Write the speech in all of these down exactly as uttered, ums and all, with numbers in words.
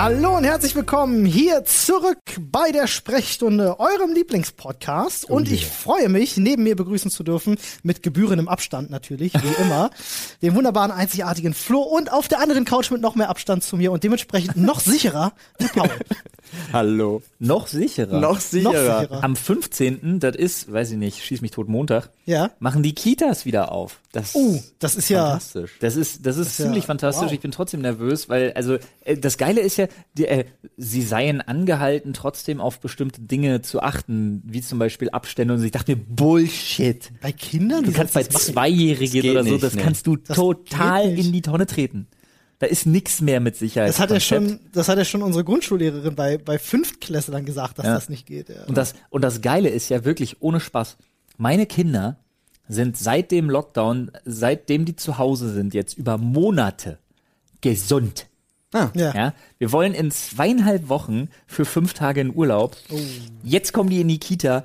Hallo und herzlich willkommen hier zurück bei der Sprechstunde, eurem Lieblingspodcast. Und ich freue mich, neben mir begrüßen zu dürfen, mit gebührendem Abstand natürlich, wie immer, den wunderbaren, einzigartigen Flo und auf der anderen Couch mit noch mehr Abstand zu mir und dementsprechend noch sicherer, Paul. Hallo. Noch sicherer? Noch sicherer. Noch sicherer. Am fünfzehnten, das ist, weiß ich nicht, schieß mich tot, Montag, ja, machen die Kitas wieder auf. Das, uh, das ist ja fantastisch. Das ist, das ist das ziemlich ja, fantastisch. Wow. Ich bin trotzdem nervös, weil, also, das Geile ist ja, die, äh, sie seien angehalten, trotzdem auf bestimmte Dinge zu achten, wie zum Beispiel Abstände. Und ich dachte mir, Bullshit. Bei Kindern? Du kannst bei Zweijährigen oder so, das kannst du total in die Tonne treten. Da ist nichts mehr mit Sicherheit. Das hat ja schon, das hat ja schon unsere Grundschullehrerin bei, bei Fünftklässlern gesagt, dass ja. das nicht geht. Ja. Und das, und das Geile ist ja wirklich, ohne Spaß, meine Kinder sind seit dem Lockdown, seitdem die zu Hause sind jetzt, über Monate gesund. Ah, ja. ja. Wir wollen in zweieinhalb Wochen für fünf Tage in Urlaub. Oh. Jetzt kommen die in die Kita.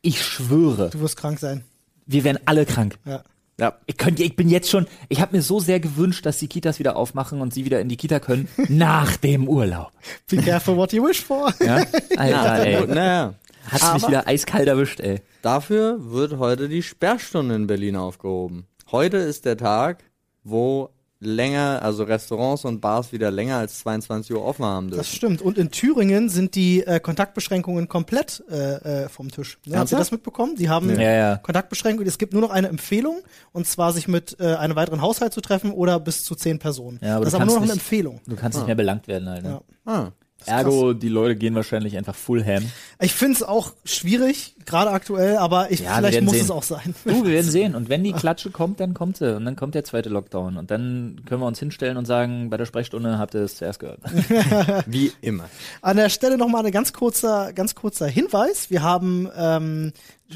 Ich schwöre. Du wirst krank sein. Wir werden alle krank. Ja. Ja. Ich könnte, ich bin jetzt schon, ich habe mir so sehr gewünscht, dass die Kitas wieder aufmachen und sie wieder in die Kita können nach dem Urlaub. Be careful what you wish for. Ja? Alter, ey. Naja. Hat's Aber mich wieder eiskalt erwischt, ey. Dafür wird heute die Sperrstunde in Berlin aufgehoben. Heute ist der Tag, wo länger, also Restaurants und Bars wieder länger als zweiundzwanzig Uhr offen haben dürfen. Das stimmt. Und in Thüringen sind die äh, Kontaktbeschränkungen komplett äh, äh, vom Tisch. Ne? Habt ihr das mitbekommen? Die haben ja, ja. Kontaktbeschränkungen. Es gibt nur noch eine Empfehlung, und zwar sich mit äh, einem weiteren Haushalt zu treffen oder bis zu zehn Personen. Ja, aber das ist aber nur noch nicht, eine Empfehlung. Du kannst ah. nicht mehr belangt werden halt. Ne? Ja. Ah. Ergo, die Leute gehen wahrscheinlich einfach full ham. Ich finde es auch schwierig, gerade aktuell, aber ich, ja, vielleicht muss sehen. es auch sein. Du, wir werden sehen. Und wenn die Klatsche kommt, dann kommt sie. Und dann kommt der zweite Lockdown. Und dann können wir uns hinstellen und sagen, bei der Sprechstunde habt ihr es zuerst gehört. Wie immer. An der Stelle nochmal ein ganz kurzer, ganz kurzer Hinweis. Wir haben ähm,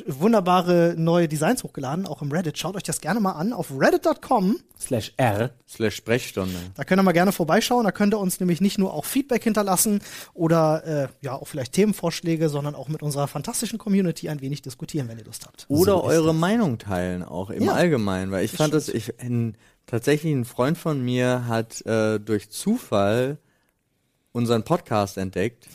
wunderbare neue Designs hochgeladen, auch im Reddit. Schaut euch das gerne mal an auf reddit.com slash r slash Sprechstunde. Da könnt ihr mal gerne vorbeischauen. Da könnt ihr uns nämlich nicht nur auch Feedback hinterlassen oder äh, ja auch vielleicht Themenvorschläge, sondern auch mit unserer fantastischen Community ein wenig diskutieren, wenn ihr Lust habt. Oder so eure das. Meinung teilen auch im ja. Allgemeinen, weil ich das fand das, ich ein, tatsächlich ein Freund von mir hat äh, durch Zufall unseren Podcast entdeckt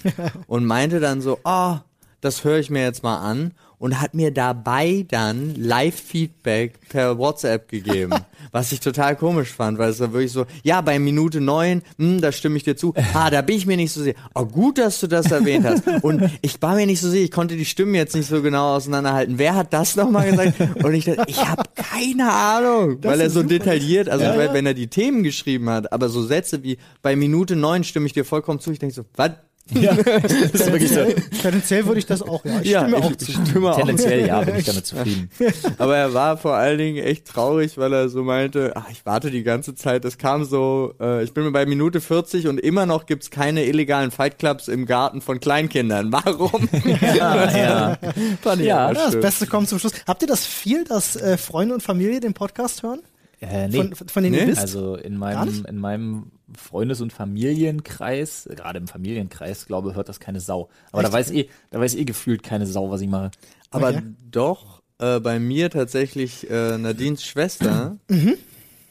und meinte dann so, ah, oh, das höre ich mir jetzt mal an, und hat mir dabei dann Live-Feedback per Whatsapp gegeben, was ich total komisch fand, weil es dann wirklich so, ja, bei Minute neun, mh, da stimme ich dir zu, ah, da bin ich mir nicht so sicher, oh, gut, dass du das erwähnt hast, und ich war mir nicht so sicher, ich konnte die Stimmen jetzt nicht so genau auseinanderhalten, wer hat das nochmal gesagt, und ich dachte, ich habe keine Ahnung, das weil er so super. detailliert, also ja, ja. wenn er die Themen geschrieben hat, aber so Sätze wie, bei Minute neun stimme ich dir vollkommen zu, ich denke so, was? Ja, das ist wirklich so. Tendenziell würde ich das auch, ja. Ich ja, stimme ich auch zu. Stimme Tendenziell, auch. ja, bin ich damit zufrieden. Aber er war vor allen Dingen echt traurig, weil er so meinte, ach, ich warte die ganze Zeit, das kam so, äh, ich bin mir bei Minute vierzig und immer noch gibt's keine illegalen Fightclubs im Garten von Kleinkindern. Warum? ja, ja. Fand ich ja, das Beste kommt zum Schluss. Habt ihr das viel, dass äh, Freunde und Familie den Podcast hören? Äh, nee. Von, von denen nee. ihr wisst? Also in meinem, in meinem Freundes- und Familienkreis, gerade im Familienkreis, glaube, hört das keine Sau. Aber Echt? da weiß eh, da weiß eh gefühlt keine Sau, was ich mache. Aber okay. doch, äh, bei mir tatsächlich äh, Nadines Schwester, mhm.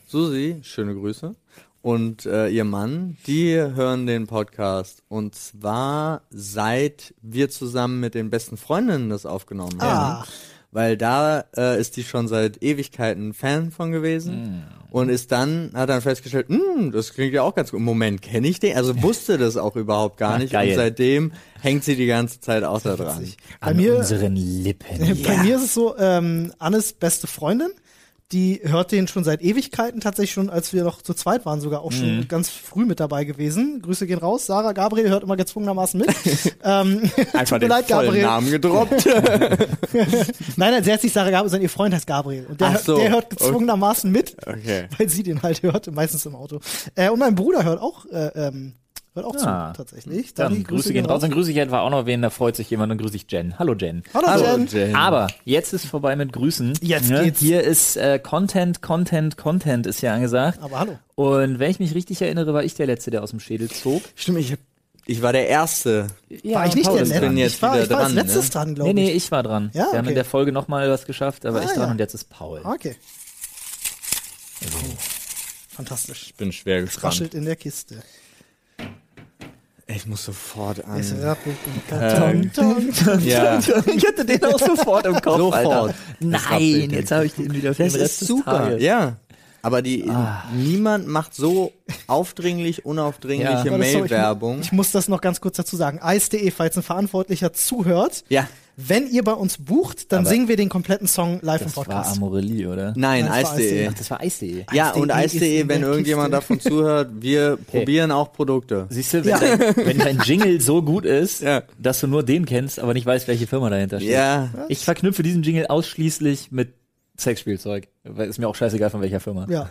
Susi, schöne Grüße, und äh, ihr Mann, die hören den Podcast. Und zwar seit wir zusammen mit den besten Freundinnen das aufgenommen ah. haben. Weil da äh, ist die schon seit Ewigkeiten Fan von gewesen mm. und ist dann, hat dann festgestellt, das klingt ja auch ganz gut. Im Moment kenne ich den, also wusste das auch überhaupt gar nicht. Geil. Und seitdem hängt sie die ganze Zeit auch da dran. An mir, unseren Lippen. Äh, bei ja. mir ist es so, ähm, Annes beste Freundin, die hört den schon seit Ewigkeiten, tatsächlich schon, als wir noch zu zweit waren, sogar auch schon mhm. ganz früh mit dabei gewesen. Grüße gehen raus. Sarah, Gabriel hört immer gezwungenermaßen mit. ähm, Einfach den leid, vollen Gabriel. Namen gedroppt. Nein, nein, sie hat sich Sarah Gabriel, sondern ihr Freund heißt Gabriel. Und der, so. der hört gezwungenermaßen mit, okay. weil sie den halt hört, meistens im Auto. Äh, und mein Bruder hört auch äh, ähm, Hört auch ja. zu, tatsächlich. Dann, dann Grüße gehen raus. Dann grüße ich etwa auch noch wen, da freut sich jemand, dann grüße ich Jen. Hallo Jen. Hallo, Hallo Jen. Aber jetzt ist vorbei mit Grüßen. Jetzt ne? geht's. Hier ist äh, Content, Content, Content ist ja angesagt. Aber hallo. Und wenn ich mich richtig erinnere, war ich der Letzte, der aus dem Schädel zog. Stimmt, ich hab Ich war der Erste. Ja, war ich nicht Paul, der Letzte? Ich war, ich war als Letztes ne? dran, glaube ich. Nee, nee, ich war dran. Ja, okay. Wir haben in der Folge nochmal was geschafft, aber ah, ich dran ja. und jetzt ist Paul. Okay. Also. Fantastisch. Ich bin schwer gespannt. Es raschelt in der Kiste. muss sofort an. Ähm, ja. Ich hatte den auch sofort im Kopf, sofort. Alter. Nein, jetzt habe ich den wieder für den Rest des Tages. Das ist super, ja. Aber die ah. niemand macht so aufdringlich, unaufdringliche ja. Mail-Werbung. Ich, ich muss das noch ganz kurz dazu sagen. Eis.de, falls ein Verantwortlicher zuhört. Ja. Wenn ihr bei uns bucht, dann aber singen wir den kompletten Song live im Podcast. Das war Amorelli, oder? Nein, Eis.de. Ach, das war Eis.de. Ja, und Eis.de, wenn irgendjemand davon zuhört, wir hey. probieren auch Produkte. Siehst du, wenn, ja. dein, wenn dein Jingle so gut ist, ja. dass du nur den kennst, aber nicht weißt, welche Firma dahinter steht. Ja. Ich verknüpfe diesen Jingle ausschließlich mit Sexspielzeug. Ist mir auch scheißegal, von welcher Firma. Ja.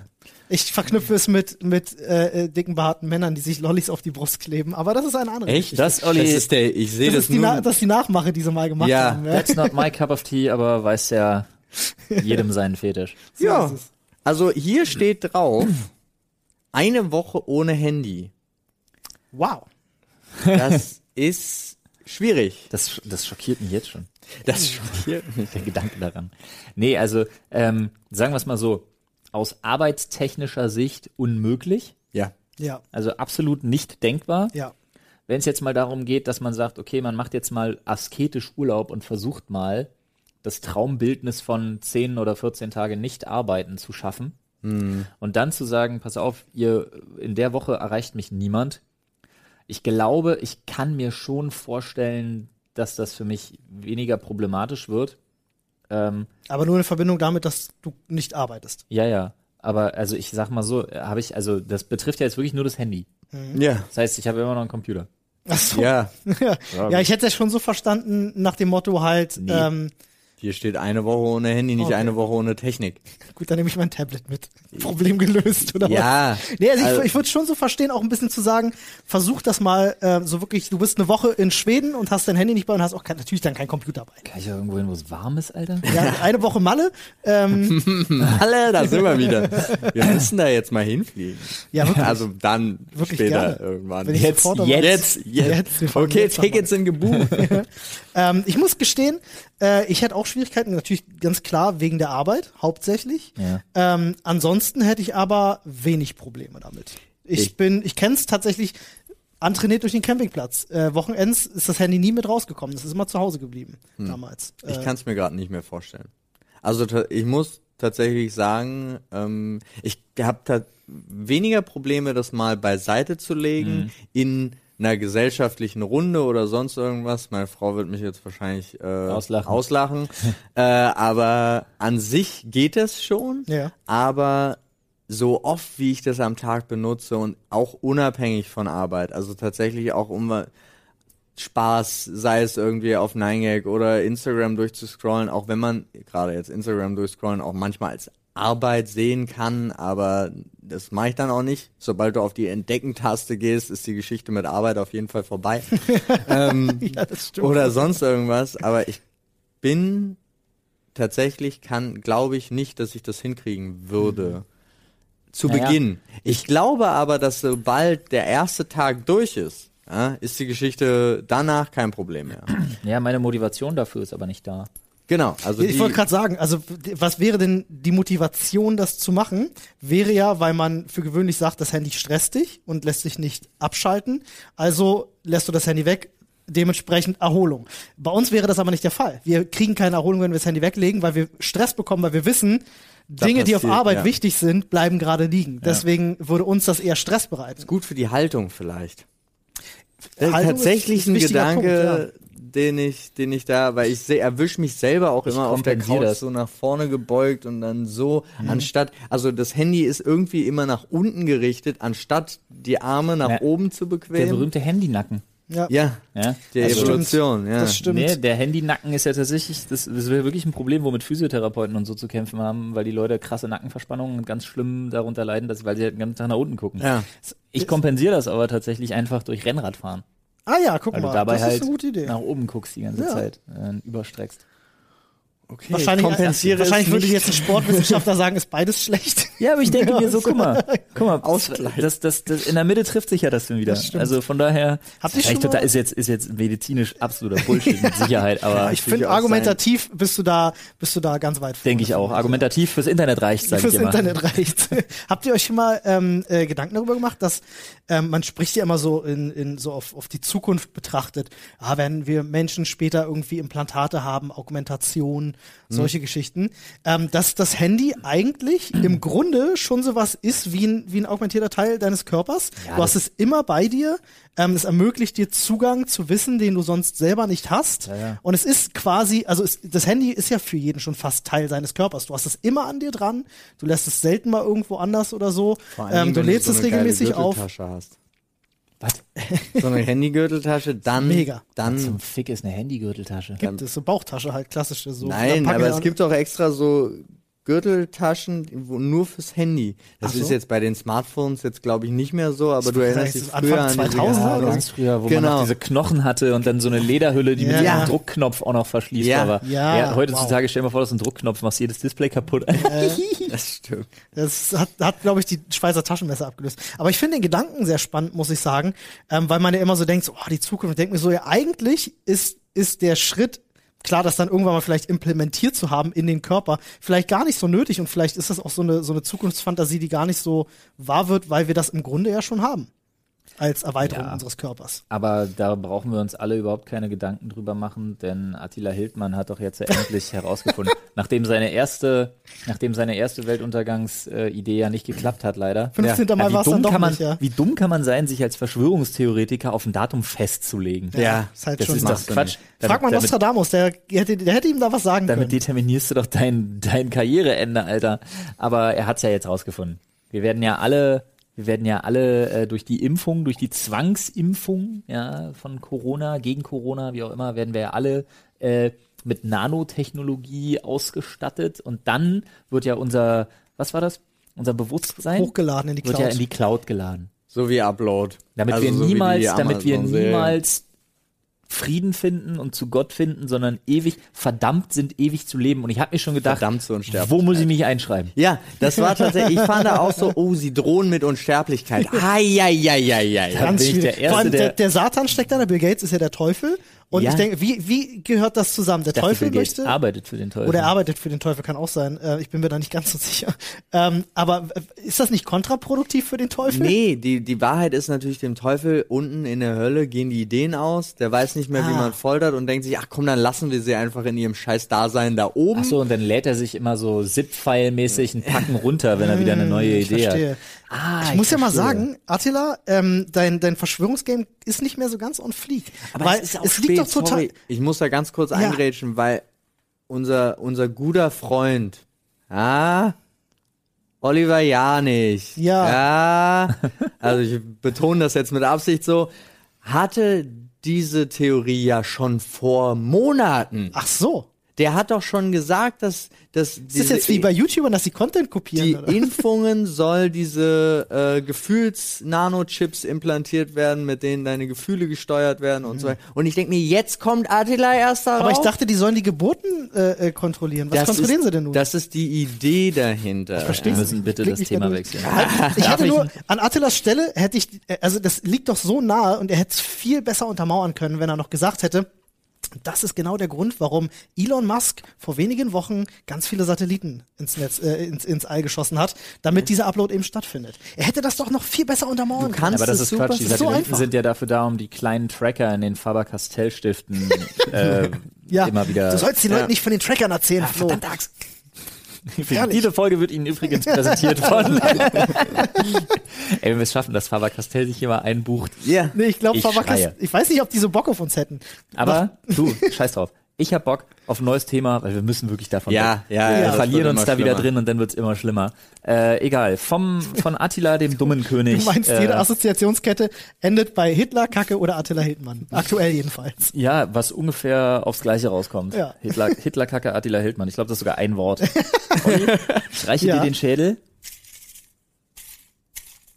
Ich verknüpfe es mit, mit äh, dicken, behaarten Männern, die sich Lollis auf die Brust kleben. Aber das ist eine andere Geschichte. Echt? Das, Olli, das ist der, ich sehe das, das nur. Na, das ist die Nachmache, die sie mal gemacht ja. haben. Ja, that's not my cup of tea, aber weiß ja jedem seinen Fetisch. So ja. Also hier steht drauf, eine Woche ohne Handy. Wow. Das ist schwierig. Das, das schockiert mich jetzt schon. Das schockiert mich, der Gedanke daran. Nee, also ähm, sagen wir es mal so, aus arbeitstechnischer Sicht unmöglich. Ja. Ja. Also absolut nicht denkbar. Ja. Wenn es jetzt mal darum geht, dass man sagt, okay, man macht jetzt mal asketisch Urlaub und versucht mal, das Traumbildnis von zehn oder vierzehn Tage nicht arbeiten zu schaffen. Mhm. Und dann zu sagen, pass auf, ihr, in der Woche erreicht mich niemand. Ich glaube, ich kann mir schon vorstellen, dass das für mich weniger problematisch wird. Ähm, aber nur in Verbindung damit, dass du nicht arbeitest. Ja, ja. Aber also ich sag mal so, habe ich, also das betrifft ja jetzt wirklich nur das Handy. Mhm. Ja. Das heißt, ich habe immer noch einen Computer. Ach so. Ja. ja. ja, ich hätte es schon so verstanden, nach dem Motto halt, nee. ähm, hier steht eine Woche ohne Handy, nicht okay. eine Woche ohne Technik. Gut, dann nehme ich mein Tablet mit. Problem gelöst, oder ja, was? Nee, also also ich, ich würde es schon so verstehen, auch ein bisschen zu sagen, versuch das mal äh, so wirklich, du bist eine Woche in Schweden und hast dein Handy nicht bei und hast auch kein, natürlich dann keinen Computer bei. Kann ich ja irgendwo hin, wo es warm ist, Alter? Ja, eine Woche Malle. Ähm. Malle, da sind wir wieder. Wir müssen da jetzt mal hinfliegen. Ja, wirklich. Also dann wirklich später gerne. Irgendwann. Wenn jetzt, jetzt, jetzt, jetzt, jetzt. Okay, jetzt Tickets sind gebucht. ja. ähm, ich muss gestehen, äh, ich hätte auch Schwierigkeiten, natürlich ganz klar wegen der Arbeit hauptsächlich. Ja. Ähm, ansonsten hätte ich aber wenig Probleme damit. Ich, ich. bin, ich kenne es tatsächlich antrainiert durch den Campingplatz. Äh, Wochenends ist das Handy nie mit rausgekommen. Das ist immer zu Hause geblieben hm. damals. Äh, ich kann es mir gerade nicht mehr vorstellen. Also ich muss tatsächlich sagen, ähm, ich habe ta- weniger Probleme, das mal beiseite zu legen mhm. in einer gesellschaftlichen Runde oder sonst irgendwas. Meine Frau wird mich jetzt wahrscheinlich äh, auslachen. auslachen. äh, aber an sich geht es schon. Ja. Aber so oft, wie ich das am Tag benutze und auch unabhängig von Arbeit, also tatsächlich auch um Spaß, sei es irgendwie auf neun gag oder Instagram durchzuscrollen, auch wenn man gerade jetzt Instagram durchscrollen auch manchmal als Arbeit sehen kann, aber das mache ich dann auch nicht. Sobald du auf die Entdecken-Taste gehst, ist die Geschichte mit Arbeit auf jeden Fall vorbei. ähm, ja, das stimmt. Oder sonst irgendwas. Aber ich bin tatsächlich, kann, glaube ich nicht, dass ich das hinkriegen würde. Mhm. Zu naja. Beginn. Ich glaube aber, dass sobald der erste Tag durch ist, ja, ist die Geschichte danach kein Problem mehr. Ja, meine Motivation dafür ist aber nicht da. Genau, also ich wollte gerade sagen, also was wäre denn die Motivation, das zu machen? Wäre ja, weil man für gewöhnlich sagt, das Handy stresst dich und lässt dich nicht abschalten, also lässt du das Handy weg, dementsprechend Erholung. Bei uns wäre das aber nicht der Fall. Wir kriegen keine Erholung, wenn wir das Handy weglegen, weil wir Stress bekommen, weil wir wissen, Dinge, die auf Arbeit ja. wichtig sind, bleiben gerade liegen. Ja. Deswegen würde uns das eher Stress bereiten. Ist gut für die Haltung vielleicht. Das Haltung ist tatsächlich ein, ein Gedanke, Punkt, ja. den ich, den ich da, weil ich se- erwische mich selber auch ich immer auf der Couch das. so nach vorne gebeugt und dann so, mhm. anstatt, also das Handy ist irgendwie immer nach unten gerichtet, anstatt die Arme nach ja. oben zu bequemen. Der berühmte Handynacken. Ja. ja. ja. Die das Evolution, stimmt. ja. Das stimmt. Nee, der Handynacken ist ja tatsächlich, das, das wäre wirklich ein Problem, womit Physiotherapeuten und so zu kämpfen haben, weil die Leute krasse Nackenverspannungen und ganz schlimm darunter leiden, dass, weil sie halt den ganzen Tag nach unten gucken. Ja. Ich kompensiere das aber tatsächlich einfach durch Rennradfahren. Ah ja, guck mal, das halt ist eine gute Idee. Weil du dabei halt nach oben guckst die ganze ja. Zeit, äh, überstreckst. Okay, wahrscheinlich kompensiere wahrscheinlich würde jetzt ein Sportwissenschaftler sagen, ist beides schlecht. Ja, aber ich denke mir so, guck mal, guck mal, aus, das, das, das, in der Mitte trifft sich ja das dann wieder. Das also von daher, vielleicht total, ist jetzt, ist jetzt medizinisch absoluter Bullshit mit Sicherheit, aber. Ja, ich finde, argumentativ sein, bist du da, bist du da ganz weit vorne. Denke ich auch. Argumentativ fürs Internet reicht's, sag ich immer. Fürs Internet reicht's. Habt ihr euch schon mal, ähm, äh, Gedanken darüber gemacht, dass, ähm, man spricht ja immer so in, in, so auf, auf die Zukunft betrachtet. Ah, wenn wir Menschen später irgendwie Implantate haben, Augmentation, solche hm. Geschichten, ähm, dass das Handy eigentlich im Grunde schon sowas ist wie ein, wie ein augmentierter Teil deines Körpers. Ja, du hast es immer bei dir. Ähm, es ermöglicht dir Zugang zu Wissen, den du sonst selber nicht hast. Ja, ja. Und es ist quasi, also es, das Handy ist ja für jeden schon fast Teil seines Körpers. Du hast es immer an dir dran. Du lässt es selten mal irgendwo anders oder so. Vor allem, ähm, du wenn lädst du so es eine regelmäßig geile Gürteltasche auf. Hast. Was? So eine Handygürteltasche, dann. Mega. Dann was zum Fick ist eine Handygürteltasche? Gibt es so Bauchtasche halt, klassische. So nein, aber es gibt auch extra so Gürteltaschen nur fürs Handy. Das so. Ist jetzt bei den Smartphones jetzt glaube ich nicht mehr so, aber das du erinnerst dich früher Anfang an zweitausend ganz früher, wo genau. man noch diese Knochen hatte und dann so eine Lederhülle, die ja. mit diesem Druckknopf auch noch verschließt. Ja. Aber ja. Ja, heutzutage wow. stell dir mal vor, das ist ein Druckknopf, machst jedes Display kaputt. Äh, das stimmt. Das hat, hat glaube ich die Schweizer Taschenmesser abgelöst. Aber ich finde den Gedanken sehr spannend, muss ich sagen, ähm, weil man ja immer so denkt, so, oh, die Zukunft. Ich denke mir so, ja eigentlich ist, ist der Schritt klar, das dann irgendwann mal vielleicht implementiert zu haben in den Körper, vielleicht gar nicht so nötig und vielleicht ist das auch so eine, so eine Zukunftsfantasie, die gar nicht so wahr wird, weil wir das im Grunde ja schon haben als Erweiterung ja, unseres Körpers. Aber da brauchen wir uns alle überhaupt keine Gedanken drüber machen, denn Attila Hildmann hat doch jetzt ja endlich herausgefunden, nachdem seine erste, nachdem seine erste Weltuntergangsidee ja nicht geklappt hat, leider. fünfzehnten Ja. Mal ja, war es dann doch man, nicht, ja. Wie dumm kann man sein, sich als Verschwörungstheoretiker auf ein Datum festzulegen? Ja, ja ist halt das schon ist doch Quatsch. Damit, frag mal damit, Nostradamus, der hätte, der hätte ihm da was sagen damit können. Damit determinierst du doch dein, dein Karriereende, Alter. Aber er hat's ja jetzt rausgefunden. Wir werden ja alle Wir werden ja alle äh, durch die Impfung, durch die Zwangsimpfung ja, von Corona, gegen Corona, wie auch immer, werden wir ja alle äh, mit Nanotechnologie ausgestattet. Und dann wird ja unser, was war das? Unser Bewusstsein hochgeladen in die Cloud. Wird ja in die Cloud geladen. So wie Upload. Damit also wir so niemals, damit wir niemals Frieden finden und zu Gott finden, sondern ewig, verdammt sind, ewig zu leben. Und ich habe mir schon gedacht, verdammt zu Unsterblichkeit. Wo muss ich mich einschreiben? Ja, das war tatsächlich, ich fand da auch so, oh, sie drohen mit Unsterblichkeit. Eieieiei. Ganz bin ich der Erste, Vor allem, der, der Satan steckt da, der Bill Gates ist ja der Teufel. Und ja. ich denke, wie, wie gehört das zusammen? Der ich dachte, Teufel Bill Gates möchte. Arbeitet für den Teufel. Oder er arbeitet für den Teufel, kann auch sein. Ich bin mir da nicht ganz so sicher. Aber ist das nicht kontraproduktiv für den Teufel? Nee, die, die Wahrheit ist natürlich, dem Teufel unten in der Hölle gehen die Ideen aus. Der weiß nicht, nicht mehr, ah. wie man foltert und denkt sich, ach komm, dann lassen wir sie einfach in ihrem scheiß Dasein da oben. Ach so, und dann lädt er sich immer so Zip-File-mäßig einen Packen runter, wenn er wieder eine neue ich Idee verstehe. Hat. Ah, ich, ich muss verstehe. Ja mal sagen, Attila, ähm, dein, dein Verschwörungsgame ist nicht mehr so ganz on fleek. Aber weil es, ist auch es spät, liegt doch total... Sorry. Ich muss da ganz kurz ja. eingrätschen, weil unser, unser guter Freund, ah, Oliver Janich, ja. ja, also ich betone das jetzt mit Absicht so, hatte diese Theorie ja schon vor Monaten. Ach so. Der hat doch schon gesagt, dass... dass ist diese, das jetzt wie bei YouTubern, dass sie Content kopieren? Die oder? Impfungen soll diese äh, Gefühls-Nanochips implantiert werden, mit denen deine Gefühle gesteuert werden und mhm. so weiter. Und ich denke mir, jetzt kommt Attila erst darauf. Aber ich dachte, die sollen die Geburten äh, kontrollieren. Was das kontrollieren ist, sie denn nun? Das ist die Idee dahinter. Ich verstehe. Wir müssen bitte das Thema wechseln. Ah, ich hätte ich nur, an Attilas Stelle hätte ich... Also das liegt doch so nahe und er hätte es viel besser untermauern können, wenn er noch gesagt hätte... Das ist genau der Grund, warum Elon Musk vor wenigen Wochen ganz viele Satelliten ins Netz, äh, ins, ins All geschossen hat, damit mhm. dieser Upload eben stattfindet. Er hätte das doch noch viel besser untermauern können. Aber das ist super. Quatsch. Die Satelliten so sind ja dafür da, um die kleinen Tracker in den Faber-Castell-Stiften äh, ja. immer wieder... Du sollst den ja. Leuten nicht von den Trackern erzählen, Flo. Verdammt, Axt. Diese Folge wird Ihnen übrigens präsentiert von. Ey, wenn wir es schaffen, dass Faber-Castell sich hier mal einbucht. Ja. Yeah. Nee, ich glaube, Faber-Castell. Ich weiß nicht, ob die so Bock auf uns hätten. Aber du, scheiß drauf. Ich hab Bock auf ein neues Thema, weil wir müssen wirklich davon ja, weg. Ja, ja, wir verlieren uns da schlimmer. Wieder drin und dann wird's immer schlimmer. Äh, egal. Vom, von Attila, dem dummen König. Du meinst, äh, jede Assoziationskette endet bei Hitler, Kacke oder Attila Hildmann. Aktuell jedenfalls. Ja, was ungefähr aufs Gleiche rauskommt. Ja. Hitler, Hitler, Kacke, Attila Hildmann. Ich glaube, das ist sogar ein Wort. Olli, ich reiche ja. dir den Schädel.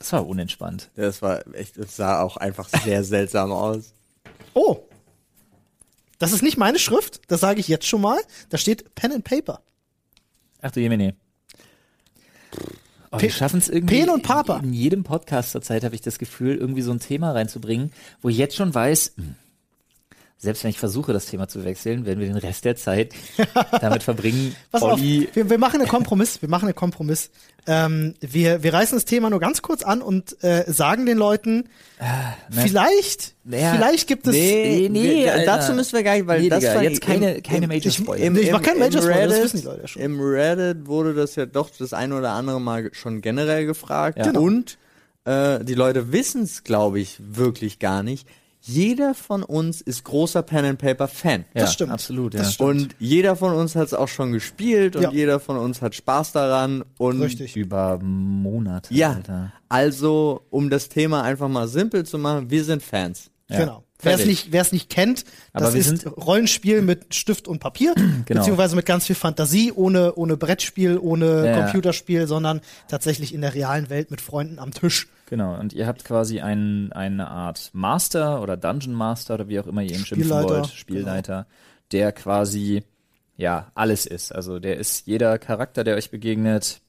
Das war unentspannt. Das war echt, das sah auch einfach sehr seltsam aus. Oh. Das ist nicht meine Schrift, das sage ich jetzt schon mal. Da steht Pen and Paper. Ach du Jemine. Oh, wir schaffen es irgendwie, Pen und Papa. In, in jedem Podcast zur Zeit habe ich das Gefühl, irgendwie so ein Thema reinzubringen, wo ich jetzt schon weiß, selbst wenn ich versuche, das Thema zu wechseln, werden wir den Rest der Zeit damit verbringen. Pass auf, wir, wir machen einen Kompromiss, wir machen einen Kompromiss. Ähm, wir, wir reißen das Thema nur ganz kurz an und äh, sagen den Leuten, ah, ne. vielleicht, naja, vielleicht gibt es... Nee, nee, wir, dazu müssen wir gar nicht, weil nee, das war jetzt keine, im, keine Major-Spoiler. Ich, ich mache keinen Major-Spoiler, das wissen die Leute schon. Im Reddit wurde das ja doch das ein oder andere Mal schon generell gefragt. Ja. Und äh, die Leute wissen es, glaube ich, wirklich gar nicht. Jeder von uns ist großer Pen and Paper Fan. Ja, das stimmt. Absolut, ja. Das stimmt. Und jeder von uns hat es auch schon gespielt und ja. jeder von uns hat Spaß daran. Und richtig. Über Monate. Ja. Alter. Also, um das Thema einfach mal simpel zu machen, wir sind Fans. Ja. Genau. Wer es nicht, wer es nicht kennt, das aber wir ist sind Rollenspiel mit Stift und Papier, genau. Beziehungsweise mit ganz viel Fantasie, ohne, ohne Brettspiel, ohne ja, Computerspiel, sondern tatsächlich in der realen Welt mit Freunden am Tisch. Genau, und ihr habt quasi einen, eine Art Master oder Dungeon Master oder wie auch immer ihr ihn schimpfen wollt, Spielleiter, genau. Der quasi, ja, alles ist. Also der ist jeder Charakter, der euch begegnet,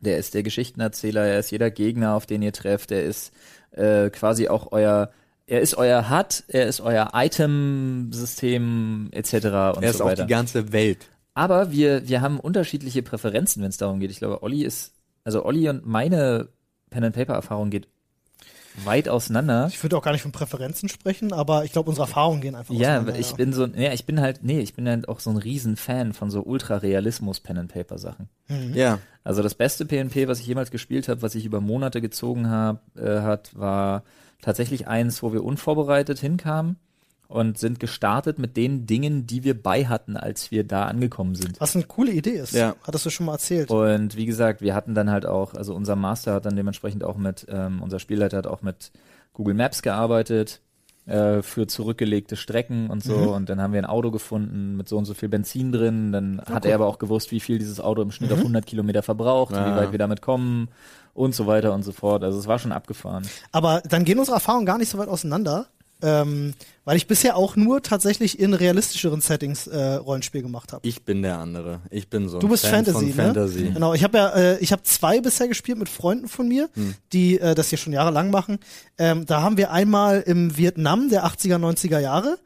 der ist der Geschichtenerzähler, er ist jeder Gegner, auf den ihr trefft, der ist äh, quasi auch euer Er ist euer H U D, er ist euer Item-System et cetera. Und er ist so weiter. Auch die ganze Welt. Aber wir, wir haben unterschiedliche Präferenzen, wenn es darum geht. Ich glaube, Olli ist, also Olli und meine Pen-and-Paper-Erfahrung geht weit auseinander. Ich würde auch gar nicht von Präferenzen sprechen, aber ich glaube, unsere Erfahrungen gehen einfach ja, auseinander. Ich ja, bin so, nee, ich bin halt, nee, ich bin halt auch so ein Riesen-Fan von so Ultra-Realismus-Pen-and-Paper-Sachen. Mhm. Ja. Also das beste P N P, was ich jemals gespielt habe, was ich über Monate gezogen habe, äh, hat, war tatsächlich eins, wo wir unvorbereitet hinkamen und sind gestartet mit den Dingen, die wir bei hatten, als wir da angekommen sind. Was eine coole Idee ist, ja. Hattest du schon mal erzählt. Und wie gesagt, wir hatten dann halt auch, also unser Master hat dann dementsprechend auch mit, ähm, unser Spielleiter hat auch mit Google Maps gearbeitet, äh, für zurückgelegte Strecken und so. Mhm. Und dann haben wir ein Auto gefunden mit so und so viel Benzin drin. Dann ja, hat cool. er aber auch gewusst, wie viel dieses Auto im Schnitt mhm. auf hundert Kilometer verbraucht ja. und wie weit wir damit kommen. Und so weiter und so fort. Also es war schon abgefahren. Aber dann gehen unsere Erfahrungen gar nicht so weit auseinander, ähm, weil ich bisher auch nur tatsächlich in realistischeren Settings äh, Rollenspiel gemacht habe. Ich bin der andere. Ich bin so ein Du bist Fan Fantasy, von ne? Fantasy. Genau. Ich habe ja, äh, ich habe zwei bisher gespielt mit Freunden von mir, hm. die äh, das hier schon jahrelang machen. Ähm, da haben wir einmal im Vietnam der achtziger, neunziger Jahre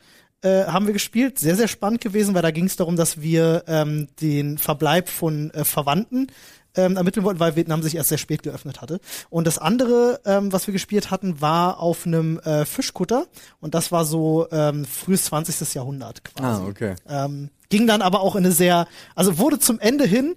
Äh, haben wir gespielt, sehr, sehr spannend gewesen, weil da ging es darum, dass wir ähm, den Verbleib von äh, Verwandten ähm, ermitteln wollten, weil Vietnam sich erst sehr spät geöffnet hatte. Und das andere, ähm, was wir gespielt hatten, war auf einem äh, Fischkutter und das war so ähm, frühes zwanzigstes Jahrhundert quasi. Ah, okay. Ähm, ging dann aber auch in eine sehr, also wurde zum Ende hin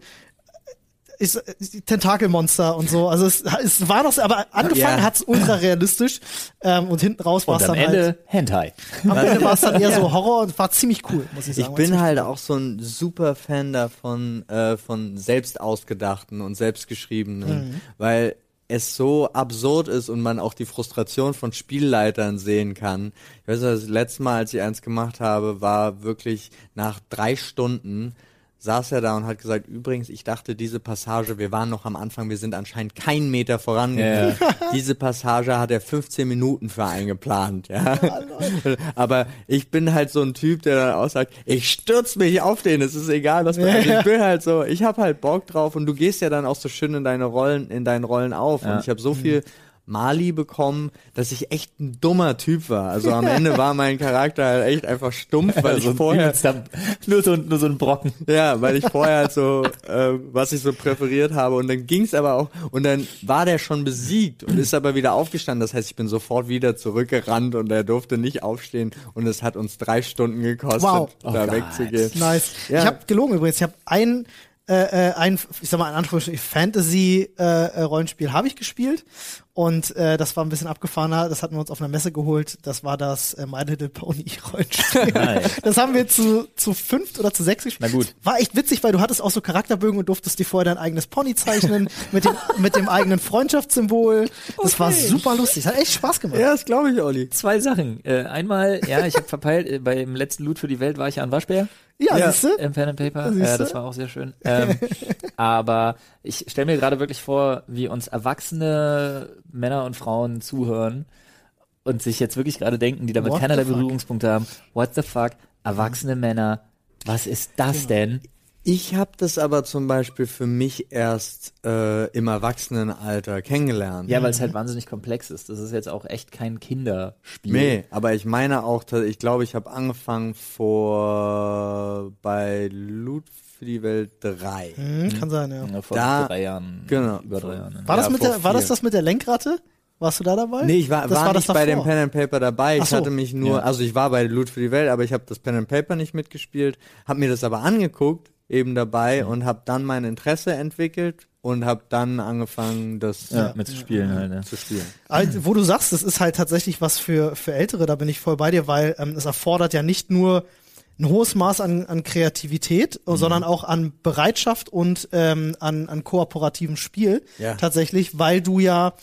Ist, ist Tentakelmonster und so. Also es, es war noch, aber angefangen ja. hat's ultra realistisch ähm, und hinten raus war es dann Ende halt Hentai. Am Ende war es dann eher so Horror und war ziemlich cool, muss ich sagen. Ich bin halt cool. auch so ein super Fan davon, äh, von selbst ausgedachten und selbstgeschriebenen, mhm. weil es so absurd ist und man auch die Frustration von Spielleitern sehen kann. Ich weiß nicht, das letzte Mal, als ich eins gemacht habe, war wirklich nach drei Stunden saß er da und hat gesagt, übrigens, ich dachte, diese Passage, wir waren noch am Anfang, wir sind anscheinend keinen Meter vorangegangen. Yeah. Diese Passage hat er fünfzehn Minuten für eingeplant. Ja. Ja, aber ich bin halt so ein Typ, der dann auch sagt, ich stürz mich auf den, es ist egal, was man yeah. also ich bin halt so, ich hab halt Bock drauf und du gehst ja dann auch so schön in deine Rollen, in deinen Rollen auf ja. und ich habe so viel Mali bekommen, dass ich echt ein dummer Typ war. Also am Ende war mein Charakter halt echt einfach stumpf, weil also ich vorher nur so, nur so ein Brocken. Ja, weil ich vorher halt so, äh, was ich so präferiert habe und dann ging's aber auch und dann war der schon besiegt und ist aber wieder aufgestanden. Das heißt, ich bin sofort wieder zurückgerannt und er durfte nicht aufstehen und es hat uns drei Stunden gekostet, wow. oh da God. wegzugehen. Nice. Ja. Ich habe gelogen übrigens. Ich habe einen Äh, ein, ich sag mal in Anführungsstrichen, Fantasy-Rollenspiel äh, habe ich gespielt und äh, das war ein bisschen abgefahrener, das hatten wir uns auf einer Messe geholt, das war das äh, My Little Pony-Rollenspiel. Nice. Das haben wir zu zu fünft oder zu sechs gespielt. Na gut. War echt witzig, weil du hattest auch so Charakterbögen und durftest dir vorher dein eigenes Pony zeichnen mit dem mit dem eigenen Freundschaftssymbol. Das okay. war super lustig, das hat echt Spaß gemacht. Ja, das glaube ich, Olli. Zwei Sachen. Äh, einmal, ja, ich habe verpeilt, äh, beim letzten Loot für die Welt war ich ja ein Waschbär. Ja, ja, siehste. Im Pen and Paper, ja, das war auch sehr schön. Ähm, aber ich stelle mir gerade wirklich vor, wie uns erwachsene Männer und Frauen zuhören und sich jetzt wirklich gerade denken, die damit what keinerlei Berührungspunkte haben, what the fuck, erwachsene Männer, was ist das denn? Ich habe das aber zum Beispiel für mich erst äh, im Erwachsenenalter kennengelernt. Ja, weil es halt wahnsinnig komplex ist. Das ist jetzt auch echt kein Kinderspiel. Nee, aber ich meine auch, ich glaube, ich habe angefangen vor bei Loot für die Welt drei. Mhm, kann sein, ja. ja vor da, drei Jahren. Genau. Über drei Jahren. Ne? War, das ja, mit der, war das das mit der Lenkratte? Warst du da dabei? Nee, ich war, war, war nicht bei dem Pen and Paper dabei. Ich so. hatte mich nur, ja. also ich war bei Loot für die Welt, aber ich habe das Pen and Paper nicht mitgespielt, habe mir das aber angeguckt, eben dabei ja. und habe dann mein Interesse entwickelt und habe dann angefangen, das ja, ja, mitzuspielen. Ja. Halt, ja. zu spielen. Also, wo du sagst, das ist halt tatsächlich was für, für Ältere, da bin ich voll bei dir, weil ähm, es erfordert ja nicht nur ein hohes Maß an, an Kreativität, mhm. sondern auch an Bereitschaft und ähm, an, an kooperativem Spiel ja. tatsächlich, weil du ja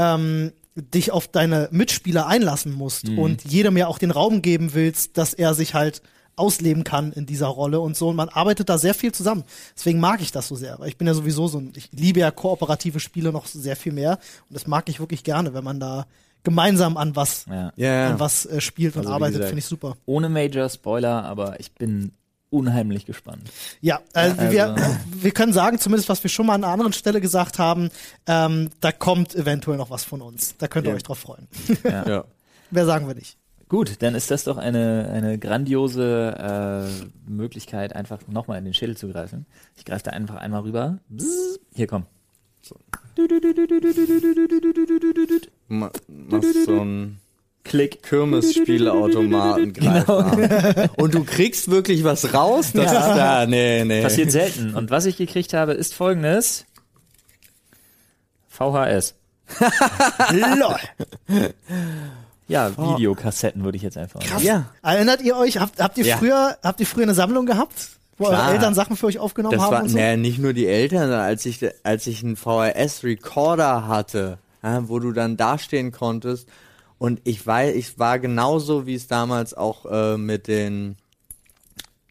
Ähm, dich auf deine Mitspieler einlassen musst mhm. und jedem ja auch den Raum geben willst, dass er sich halt ausleben kann in dieser Rolle und so. Und man arbeitet da sehr viel zusammen. Deswegen mag ich das so sehr. Weil ich bin ja sowieso so ein, ich liebe ja kooperative Spiele noch sehr viel mehr. Und das mag ich wirklich gerne, wenn man da gemeinsam an was, ja. Yeah. an was äh, spielt also und arbeitet, finde ich super. Ohne Major-Spoiler, aber ich bin unheimlich gespannt. Ja, also ja also. Wir, wir können sagen, zumindest was wir schon mal an einer anderen Stelle gesagt haben, ähm, da kommt eventuell noch was von uns. Da könnt ihr ja. euch drauf freuen. Ja. ja. Mehr sagen wir nicht. Gut, dann ist das doch eine, eine grandiose äh, Möglichkeit, einfach nochmal in den Schädel zu greifen. Ich greife da einfach einmal rüber. Bzzz. Hier, komm. So. Ma- machst so ein Klick, Kirmes-Spielautomaten greifen. Genau. Und du kriegst wirklich was raus? Das ja. ist da, nee, nee. Passiert selten. Und was ich gekriegt habe, ist folgendes. V H S. Lol. Ja, oh. Videokassetten würde ich jetzt einfach Krass. Ja. Erinnert ihr euch, habt, habt, ihr ja. früher, habt ihr früher eine Sammlung gehabt? Wo Klar. eure Eltern Sachen für euch aufgenommen das haben? War, und so? Naja, nicht nur die Eltern, sondern als ich, als ich einen V H S-Recorder hatte, ja, wo du dann dastehen konntest. Und ich weiß, ich war genauso, wie es damals auch äh, mit den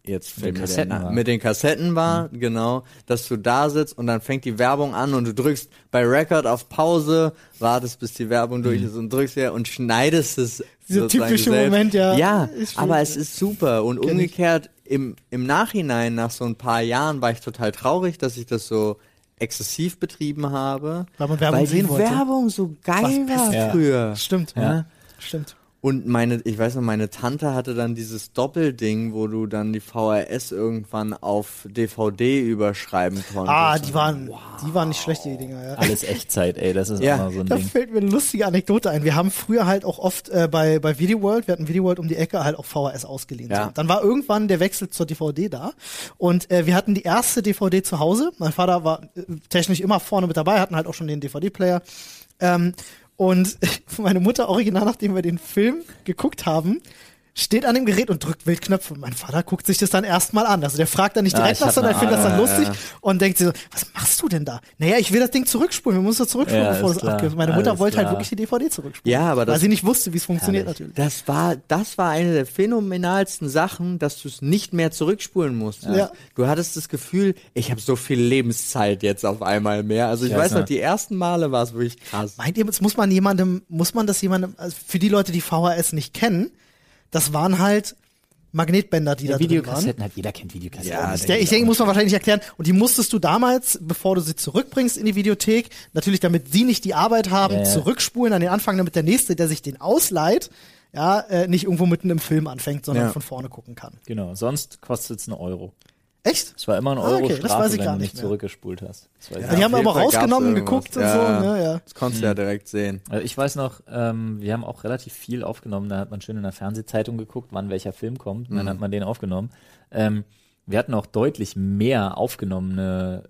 jetzt mit den Kassetten war, mit den Kassetten war mhm. genau, dass du da sitzt und dann fängt die Werbung an und du drückst bei Record auf Pause, wartest, bis die Werbung mhm. durch ist und drückst ja und schneidest es. Dieser typische selbst. Moment, ja. Ja, aber es ist super. Und Kenn umgekehrt, ich. im im Nachhinein, nach so ein paar Jahren, war ich total traurig, dass ich das so exzessiv betrieben habe, weil, man Werbung weil sehen die wollte. Werbung so geil war ja. früher. Stimmt, ja. ja, stimmt. Und meine, ich weiß noch, meine Tante hatte dann dieses Doppelding, wo du dann die V H S irgendwann auf D V D überschreiben konntest. Ah, die waren, wow. die waren nicht schlecht, die Dinger. Ja. Alles Echtzeit, ey, das ist ja. immer so ein da Ding. Da fällt mir eine lustige Anekdote ein. Wir haben früher halt auch oft äh, bei bei Video World, wir hatten Video World um die Ecke, halt auch V H S ausgeliehen. Ja. So. Dann war irgendwann der Wechsel zur D V D da und äh, wir hatten die erste D V D zu Hause. Mein Vater war äh, technisch immer vorne mit dabei, hatten halt auch schon den D V D-Player. Ähm, Und meine Mutter, original, nachdem wir den Film geguckt haben, steht an dem Gerät und drückt wild Knöpfe. Mein Vater guckt sich das dann erstmal an. Also der fragt dann nicht direkt was, ah, sondern er findet das dann lustig ja, ja. und denkt sich so, was machst du denn da? Naja, ich will das Ding zurückspulen. Wir müssen das zurückspulen, ja, bevor das abgeht. Meine Mutter alles wollte klar. halt wirklich die D V D zurückspulen. Ja, aber das, weil sie nicht wusste, wie es funktioniert natürlich. Das war, das war eine der phänomenalsten Sachen, dass du es nicht mehr zurückspulen musst. Ja. Ja. Du hattest das Gefühl, ich habe so viel Lebenszeit jetzt auf einmal mehr. Also ich ja, weiß ja. noch, die ersten Male war es wirklich krass. Meint ihr, jetzt muss man jemandem, muss man das jemandem, also für die Leute, die V H S nicht kennen, das waren halt Magnetbänder, die ja, da drin waren. Hat, jeder kennt Videokassetten. Ja, ich denke, ich denke muss man wahrscheinlich erklären. Und die musstest du damals, bevor du sie zurückbringst in die Videothek, natürlich, damit sie nicht die Arbeit haben, ja, ja. zurückspulen an den Anfang, damit der Nächste, der sich den ausleiht, ja, äh, nicht irgendwo mitten im Film anfängt, sondern ja. von vorne gucken kann. Genau, sonst kostet es einen Euro. Echt? Es war immer ein Euro ah, okay. Strafe, das weiß ich wenn gar du nicht mehr. Zurückgespult hast. Ja, ja. Die haben aber rausgenommen, geguckt ja, und so. Ja, ja. Das konntest du mhm. ja direkt sehen. Also ich weiß noch, ähm, wir haben auch relativ viel aufgenommen. Da hat man schön in der Fernsehzeitung geguckt, wann welcher Film kommt. Und dann mhm. hat man den aufgenommen. Ähm, wir hatten auch deutlich mehr aufgenommene